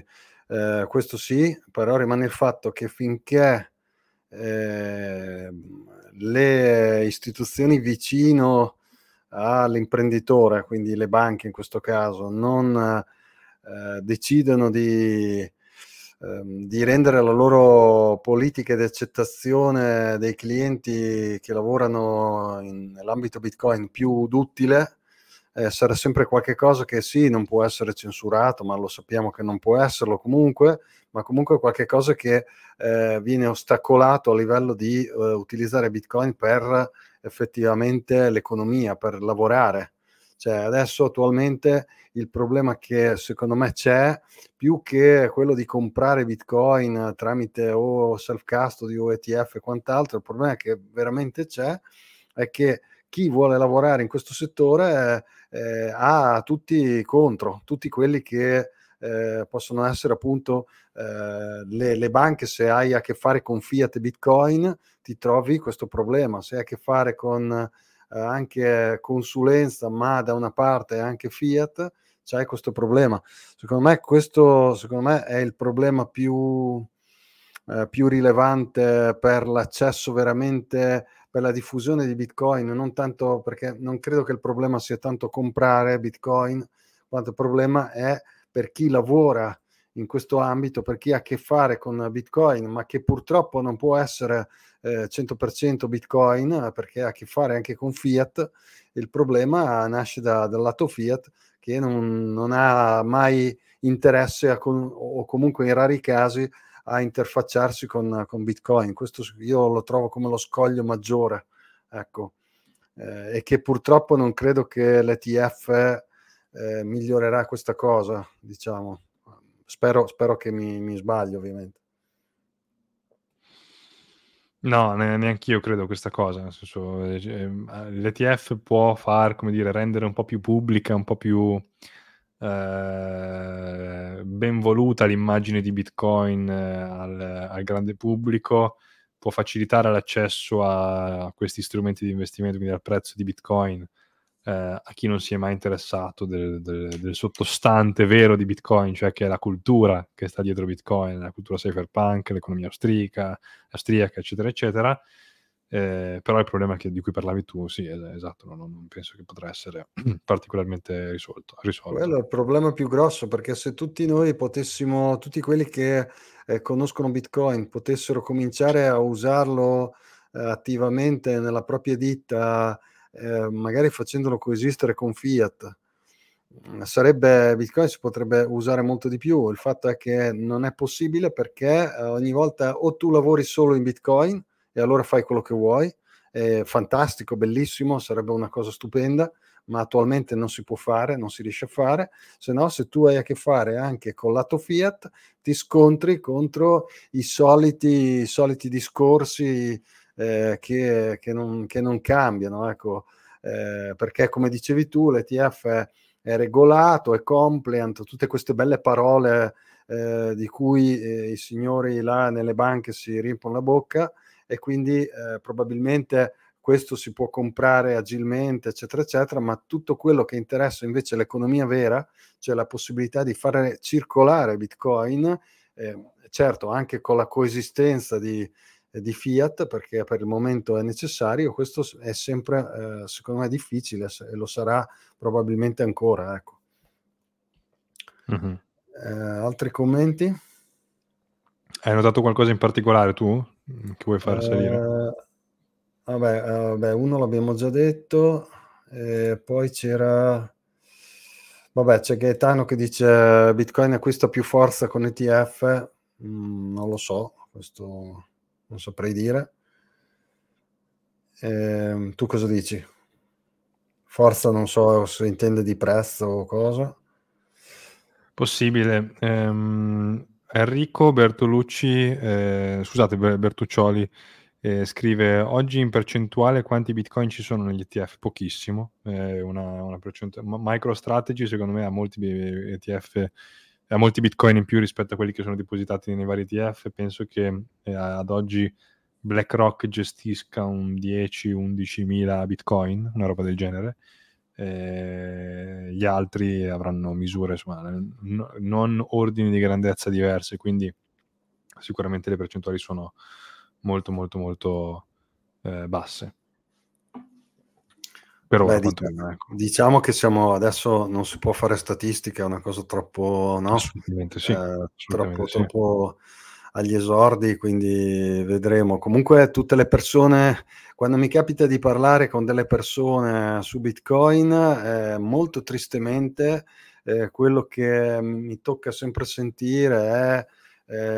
eh, questo sì, però rimane il fatto che finché eh, le istituzioni vicino all'imprenditore, quindi le banche in questo caso, non eh, decidono di, eh, di rendere la loro politica di accettazione dei clienti che lavorano in, nell'ambito Bitcoin più duttile, Eh, sarà sempre qualche cosa che sì, non può essere censurato, ma lo sappiamo che non può esserlo comunque, ma comunque qualche cosa che eh, viene ostacolato a livello di eh, utilizzare Bitcoin per effettivamente l'economia, per lavorare. Cioè adesso attualmente il problema che secondo me c'è, più che quello di comprare Bitcoin tramite o self-custody o E T F e quant'altro, il problema che veramente c'è è che chi vuole lavorare in questo settore eh, ha tutti contro, tutti quelli che eh, possono essere appunto eh, le, le banche. Se hai a che fare con fiat e bitcoin ti trovi questo problema, se hai a che fare con eh, anche consulenza ma da una parte anche fiat c'hai questo problema. Secondo me questo secondo me è il problema più, eh, più rilevante per l'accesso veramente, per la diffusione di Bitcoin, non tanto, perché non credo che il problema sia tanto comprare Bitcoin, quanto il problema è per chi lavora in questo ambito, per chi ha a che fare con Bitcoin, ma che purtroppo non può essere eh, cento per cento Bitcoin, perché ha a che fare anche con fiat. Il problema nasce da, dal lato fiat, che non, non ha mai interesse a con, o comunque in rari casi a interfacciarsi con, con Bitcoin. Questo io lo trovo come lo scoglio maggiore, ecco, eh, e che purtroppo non credo che l'E T F eh, migliorerà questa cosa, diciamo. Spero, spero che mi, mi sbaglio, ovviamente. No, neanche io credo questa cosa, nel senso, l'E T F può far, come dire, rendere un po' più pubblica, un po' più eh, ben voluta l'immagine di Bitcoin al, al grande pubblico, può facilitare l'accesso a questi strumenti di investimento, quindi al prezzo di Bitcoin, eh, a chi non si è mai interessato del, del, del sottostante vero di Bitcoin, cioè che è la cultura che sta dietro Bitcoin, la cultura cyberpunk, l'economia austriaca, austriaca eccetera eccetera. Eh, però il problema che, di cui parlavi tu, sì, esatto, non, non penso che potrà essere particolarmente risolto, risolto. Quello è il problema più grosso, perché se tutti noi potessimo, tutti quelli che eh, conoscono Bitcoin potessero cominciare a usarlo eh, attivamente nella propria ditta, eh, magari facendolo coesistere con fiat, sarebbe, Bitcoin si potrebbe usare molto di più. Il fatto è che non è possibile, perché eh, ogni volta o tu lavori solo in Bitcoin e allora fai quello che vuoi, è fantastico, bellissimo, sarebbe una cosa stupenda, ma attualmente non si può fare, non si riesce a fare. Se no, se tu hai a che fare anche col lato fiat, ti scontri contro i soliti, i soliti discorsi eh, che, che, non, che non cambiano, ecco, eh, perché come dicevi tu, l'E T F è, è regolato, è compliant, tutte queste belle parole eh, di cui eh, i signori là nelle banche si riempiono la bocca, e quindi eh, probabilmente questo si può comprare agilmente, eccetera eccetera, ma tutto quello che interessa invece l'economia vera, cioè la possibilità di fare circolare Bitcoin, eh, certo anche con la coesistenza di, di fiat, perché per il momento è necessario, questo è sempre eh, secondo me difficile, e lo sarà probabilmente ancora, ecco. Mm-hmm. Eh, altri commenti? Hai notato qualcosa in particolare tu che vuoi far salire? Eh, vabbè, vabbè, uno l'abbiamo già detto, e poi c'era, vabbè, c'è Gaetano che dice Bitcoin acquista più forza con E T F. Mm, non lo so, questo non saprei dire. E, tu cosa dici? Forza non so se intende di prezzo o cosa. Possibile. Ehm... Enrico Bertolucci, eh, scusate Bertuccioli, eh, scrive: oggi in percentuale quanti bitcoin ci sono negli E T F? Pochissimo, eh, una, una percentuale. MicroStrategy secondo me ha molti E T F, ha molti bitcoin in più rispetto a quelli che sono depositati nei vari E T F. Penso che eh, ad oggi BlackRock gestisca un dieci undici mila bitcoin, una roba del genere. Eh, gli altri avranno misure, insomma, n- non ordini di grandezza diverse, quindi sicuramente le percentuali sono molto molto molto eh, basse per ora. Beh, diciamo, ecco. Diciamo che siamo adesso, non si può fare statistica, è una cosa troppo, no? Assolutamente sì, eh, assolutamente troppo, sì. Troppo agli esordi, quindi vedremo. Comunque tutte le persone, quando mi capita di parlare con delle persone su Bitcoin, eh, molto tristemente eh, quello che mi tocca sempre sentire è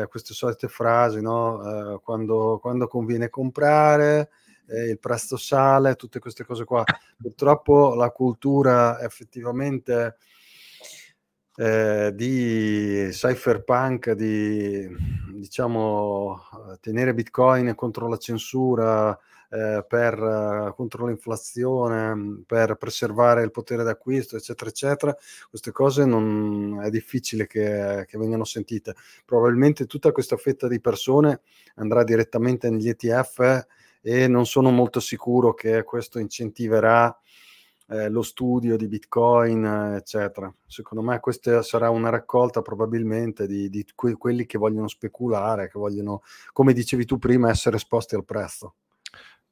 eh, queste solite frasi, no? Eh, quando, quando conviene comprare, eh, il prezzo sale, tutte queste cose qua. Purtroppo la cultura effettivamente Eh, di cypherpunk, di, diciamo, tenere Bitcoin contro la censura, eh, per, contro l'inflazione, per preservare il potere d'acquisto, eccetera eccetera, queste cose non è difficile che, che vengano sentite. Probabilmente tutta questa fetta di persone andrà direttamente negli E T F, e non sono molto sicuro che questo incentiverà Eh, lo studio di Bitcoin, eccetera. Secondo me questa sarà una raccolta probabilmente di, di que- quelli che vogliono speculare, che vogliono, come dicevi tu prima, essere esposti al prezzo.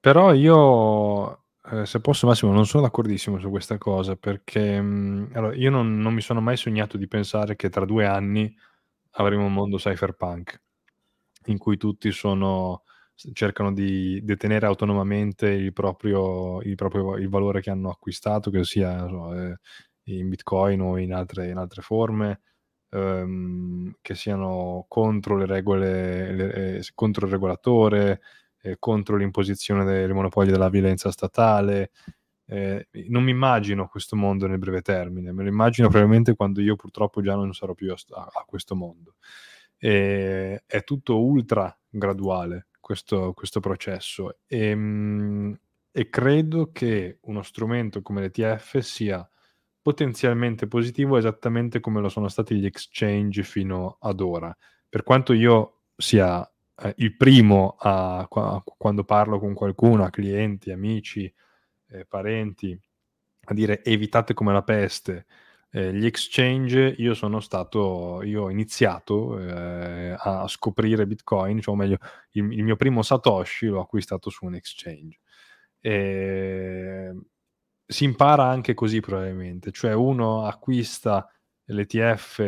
Però io, eh, se posso Massimo, non sono d'accordissimo su questa cosa, perché mh, allora, io non, non mi sono mai sognato di pensare che tra due anni avremo un mondo cypherpunk in cui tutti sono... cercano di detenere autonomamente il proprio, il proprio il valore che hanno acquistato, che sia, so, eh, in Bitcoin o in altre, in altre forme, ehm, che siano contro le regole, le, eh, contro il regolatore, eh, contro l'imposizione del monopolio della violenza statale. Eh, non mi immagino questo mondo nel breve termine, me lo immagino probabilmente quando io purtroppo già non sarò più a, a questo mondo. E, è tutto ultra graduale questo, questo processo e, mh, e credo che uno strumento come l'E T F sia potenzialmente positivo esattamente come lo sono stati gli exchange fino ad ora, per quanto io sia eh, il primo a, a, quando parlo con qualcuno, a clienti, amici, Eh, parenti, a dire evitate come la peste eh, gli exchange. Io sono stato io ho iniziato eh, a scoprire Bitcoin, cioè, o meglio il, il mio primo Satoshi l'ho acquistato su un exchange. Eh, si impara anche così probabilmente, cioè uno acquista l'E T F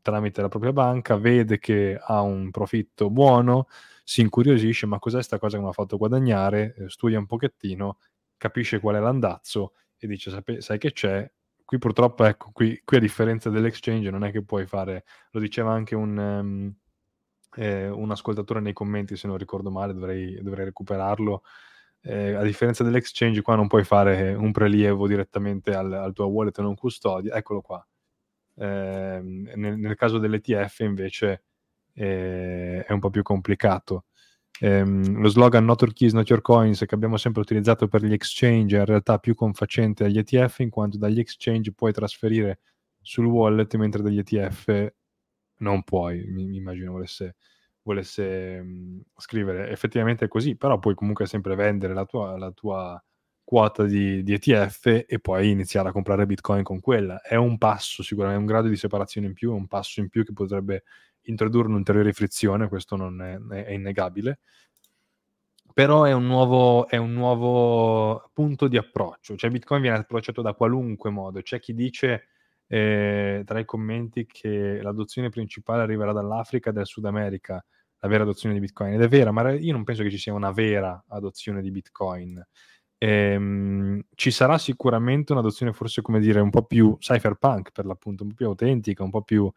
tramite la propria banca, vede che ha un profitto buono, si incuriosisce, ma cos'è sta cosa che mi ha fatto guadagnare, eh, studia un pochettino, capisce qual è l'andazzo e dice sai che c'è, qui purtroppo ecco, qui, qui a differenza dell'exchange non è che puoi fare, lo diceva anche un, um, eh, un ascoltatore nei commenti se non ricordo male, dovrei, dovrei recuperarlo, eh, a differenza dell'exchange qua non puoi fare un prelievo direttamente al, al tuo wallet non custodia, eccolo qua, eh, nel, nel caso dell'E T F invece eh, è un po' più complicato. Um, lo slogan "Not your keys, not your coins" che abbiamo sempre utilizzato per gli exchange è in realtà più confacente agli E T F, in quanto dagli exchange puoi trasferire sul wallet mentre dagli E T F non puoi. Mi, mi immagino volesse, volesse um, scrivere, effettivamente è così, però puoi comunque sempre vendere la tua, la tua quota di, di E T F e poi iniziare a comprare Bitcoin con quella. È un passo sicuramente, è un grado di separazione in più, è un passo in più che potrebbe introdurre un'ulteriore frizione, questo non è, è innegabile, però è un nuovo, è un nuovo punto di approccio, cioè Bitcoin viene approcciato da qualunque modo. C'è chi dice eh, tra i commenti che l'adozione principale arriverà dall'Africa e dal Sud America, la vera adozione di Bitcoin, ed è vera, ma io non penso che ci sia una vera adozione di Bitcoin. Ehm, ci sarà sicuramente un'adozione forse, come dire, un po' più cypherpunk per l'appunto, un po' più autentica, un po' più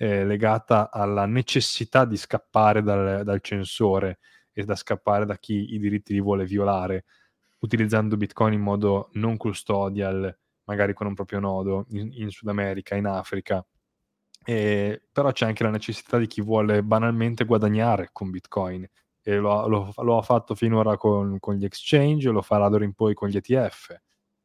Eh, legata alla necessità di scappare dal, dal censore e da scappare da chi i diritti li vuole violare, utilizzando Bitcoin in modo non custodial, magari con un proprio nodo, in, in Sud America, in Africa. Eh, però c'è anche la necessità di chi vuole banalmente guadagnare con Bitcoin, e lo, lo, lo ha fatto finora con, con gli exchange, lo farà d'ora in poi con gli E T F.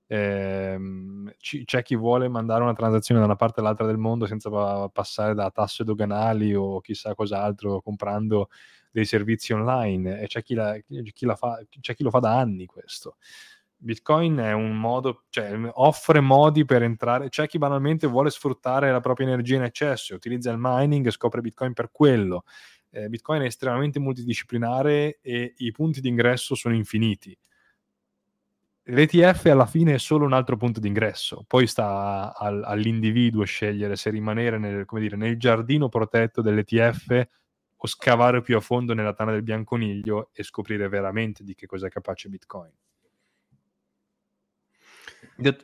Ehm, c- c'è chi vuole mandare una transazione da una parte all'altra del mondo senza pa- passare da tasse doganali o chissà cos'altro, comprando dei servizi online, e c'è chi, la, chi, la fa, c'è chi lo fa da anni questo. Bitcoin è un modo, cioè, offre modi per entrare. C'è chi banalmente vuole sfruttare la propria energia in eccesso, utilizza il mining e scopre Bitcoin per quello. eh, Bitcoin è estremamente multidisciplinare e i punti d'ingresso sono infiniti. L'E T F alla fine è solo un altro punto d'ingresso, poi sta al, all'individuo scegliere se rimanere nel, come dire, nel giardino protetto dell'E T F o scavare più a fondo nella tana del bianconiglio e scoprire veramente di che cosa è capace Bitcoin.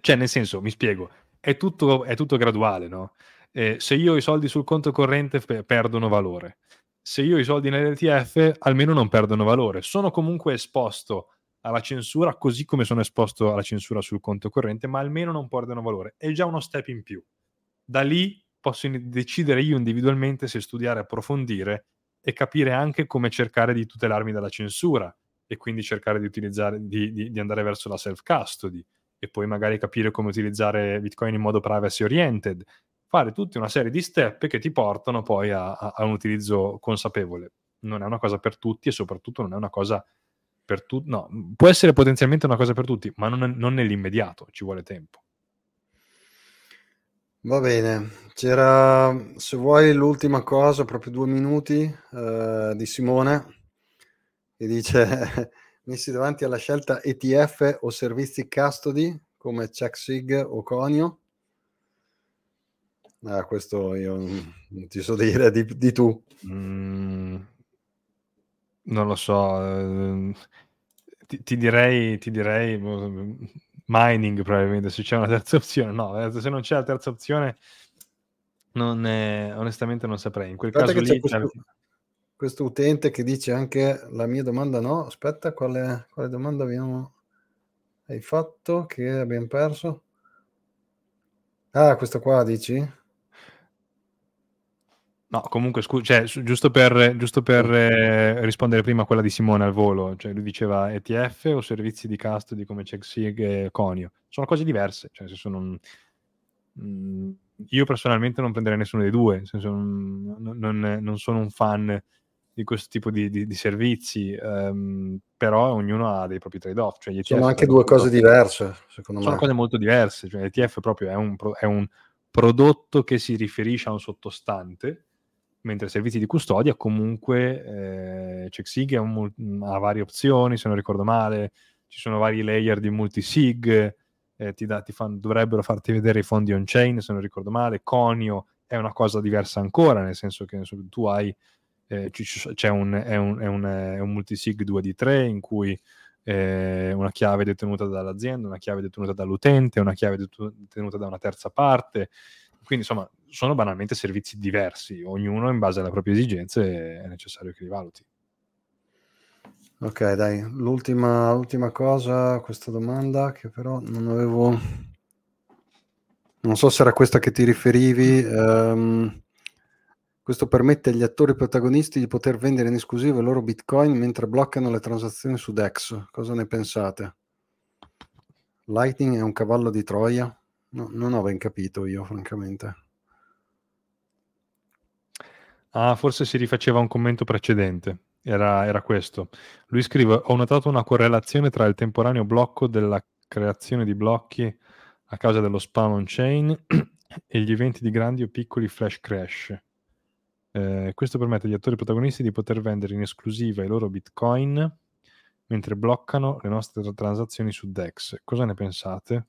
Cioè, nel senso, mi spiego, è tutto, è tutto graduale, no? Eh, se io ho i soldi sul conto corrente pe- perdono valore, se io ho i soldi nell'E T F almeno non perdono valore, sono comunque esposto alla censura, così come sono esposto alla censura sul conto corrente, ma almeno non portano valore. È già uno step in più. Da lì posso in- decidere io individualmente se studiare, approfondire e capire anche come cercare di tutelarmi dalla censura, e quindi cercare di utilizzare, di, di, di andare verso la self-custody, e poi magari capire come utilizzare Bitcoin in modo privacy-oriented. Fare tutta una serie di step che ti portano poi a, a, a un utilizzo consapevole. Non è una cosa per tutti e soprattutto non è una cosa per tu- no, può essere potenzialmente una cosa per tutti, ma non, è, non nell'immediato, ci vuole tempo. Va bene, c'era, se vuoi, l'ultima cosa, proprio due minuti, eh, di Simone, che dice messi davanti alla scelta E T F o servizi custody come CheckSig o Conio. Ah, questo io non ti so dire di, di tu. Mm. Non lo so, ti, ti direi ti direi mining probabilmente, se c'è una terza opzione. No, se non c'è la terza opzione Non è, onestamente non saprei. In quel aspetta caso lì questo, questo utente che dice anche la mia domanda no. Aspetta, quale, quale domanda abbiamo hai fatto che abbiamo perso? Ah, questo qua dici? No, comunque scusa, cioè, su, giusto per, giusto per eh, rispondere prima a quella di Simone al volo, cioè lui diceva E T F o servizi di custody come CheckSig e Conio. Sono cose diverse, cioè se sono un, mh, io personalmente non prenderei nessuno dei due, nel senso, non, non, non sono un fan di questo tipo di, di, di servizi, um, però ognuno ha dei propri trade-off. Cioè, gli sono anche due cose diverse, secondo me. Sono cose molto diverse, cioè l'E T F proprio è un, è un prodotto che si riferisce a un sottostante, mentre servizi di custodia comunque eh, CheckSig ha varie opzioni, se non ricordo male, ci sono vari layer di multisig, eh, ti da, ti fan, dovrebbero farti vedere i fondi on-chain, se non ricordo male. Conio è una cosa diversa ancora, nel senso che so, tu hai eh, c- c'è un, è un, è un, è un multisig due di tre in cui eh, una chiave è detenuta dall'azienda, una chiave è detenuta dall'utente, una chiave è detenuta da una terza parte, quindi insomma sono banalmente servizi diversi, ognuno in base alle proprie esigenze è necessario che li valuti. Ok, dai, l'ultima, l'ultima cosa, questa domanda che però non avevo, non so se era questa che ti riferivi. Um, questo permette agli attori protagonisti di poter vendere in esclusiva i loro bitcoin mentre bloccano le transazioni su DEX. Cosa ne pensate? Lightning è un cavallo di Troia? No, non ho ben capito io, francamente. Ah, forse si rifaceva un commento precedente, era, era questo. Lui scrive, ho notato una correlazione tra il temporaneo blocco della creazione di blocchi a causa dello spam on-chain e gli eventi di grandi o piccoli flash crash. Eh, questo permette agli attori protagonisti di poter vendere in esclusiva i loro bitcoin mentre bloccano le nostre transazioni su DEX. Cosa ne pensate?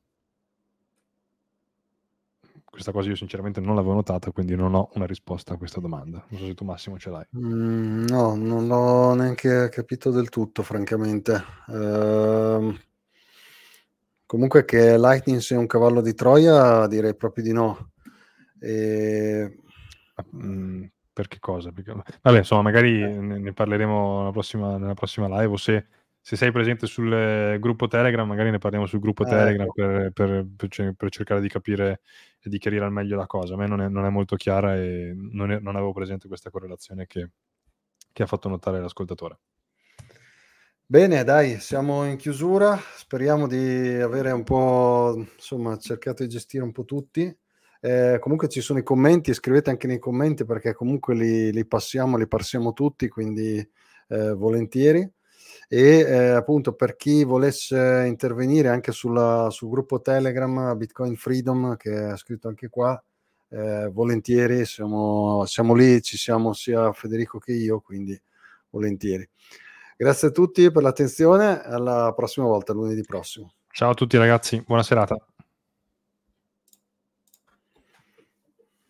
Questa cosa io sinceramente non l'avevo notata, quindi non ho una risposta a questa domanda. Non so se tu, Massimo, ce l'hai. Mm, no, non l'ho neanche capito del tutto, francamente. Ehm, comunque che Lightning sia un cavallo di Troia direi proprio di no. E... Mm, per che cosa? Perché... Vabbè, insomma, magari eh. ne, ne parleremo nella prossima, nella prossima live, o se... Se sei presente sul gruppo Telegram, magari ne parliamo sul gruppo eh, Telegram per, per, per, per cercare di capire e di chiarire al meglio la cosa. A me non è, non è molto chiara e non, è, non avevo presente questa correlazione che, che ha fatto notare l'ascoltatore. Bene, dai, siamo in chiusura. Speriamo di avere un po', insomma, cercato di gestire un po' tutti. Eh, comunque ci sono i commenti, scrivete anche nei commenti perché comunque li, li passiamo, li parsiamo tutti, quindi eh, volentieri. E eh, appunto per chi volesse intervenire anche sulla, sul gruppo Telegram Bitcoin Freedom che è scritto anche qua, eh, volentieri siamo, siamo lì, ci siamo sia Federico che io, quindi volentieri. Grazie a tutti per l'attenzione, alla prossima volta, lunedì prossimo. Ciao a tutti ragazzi, buona serata.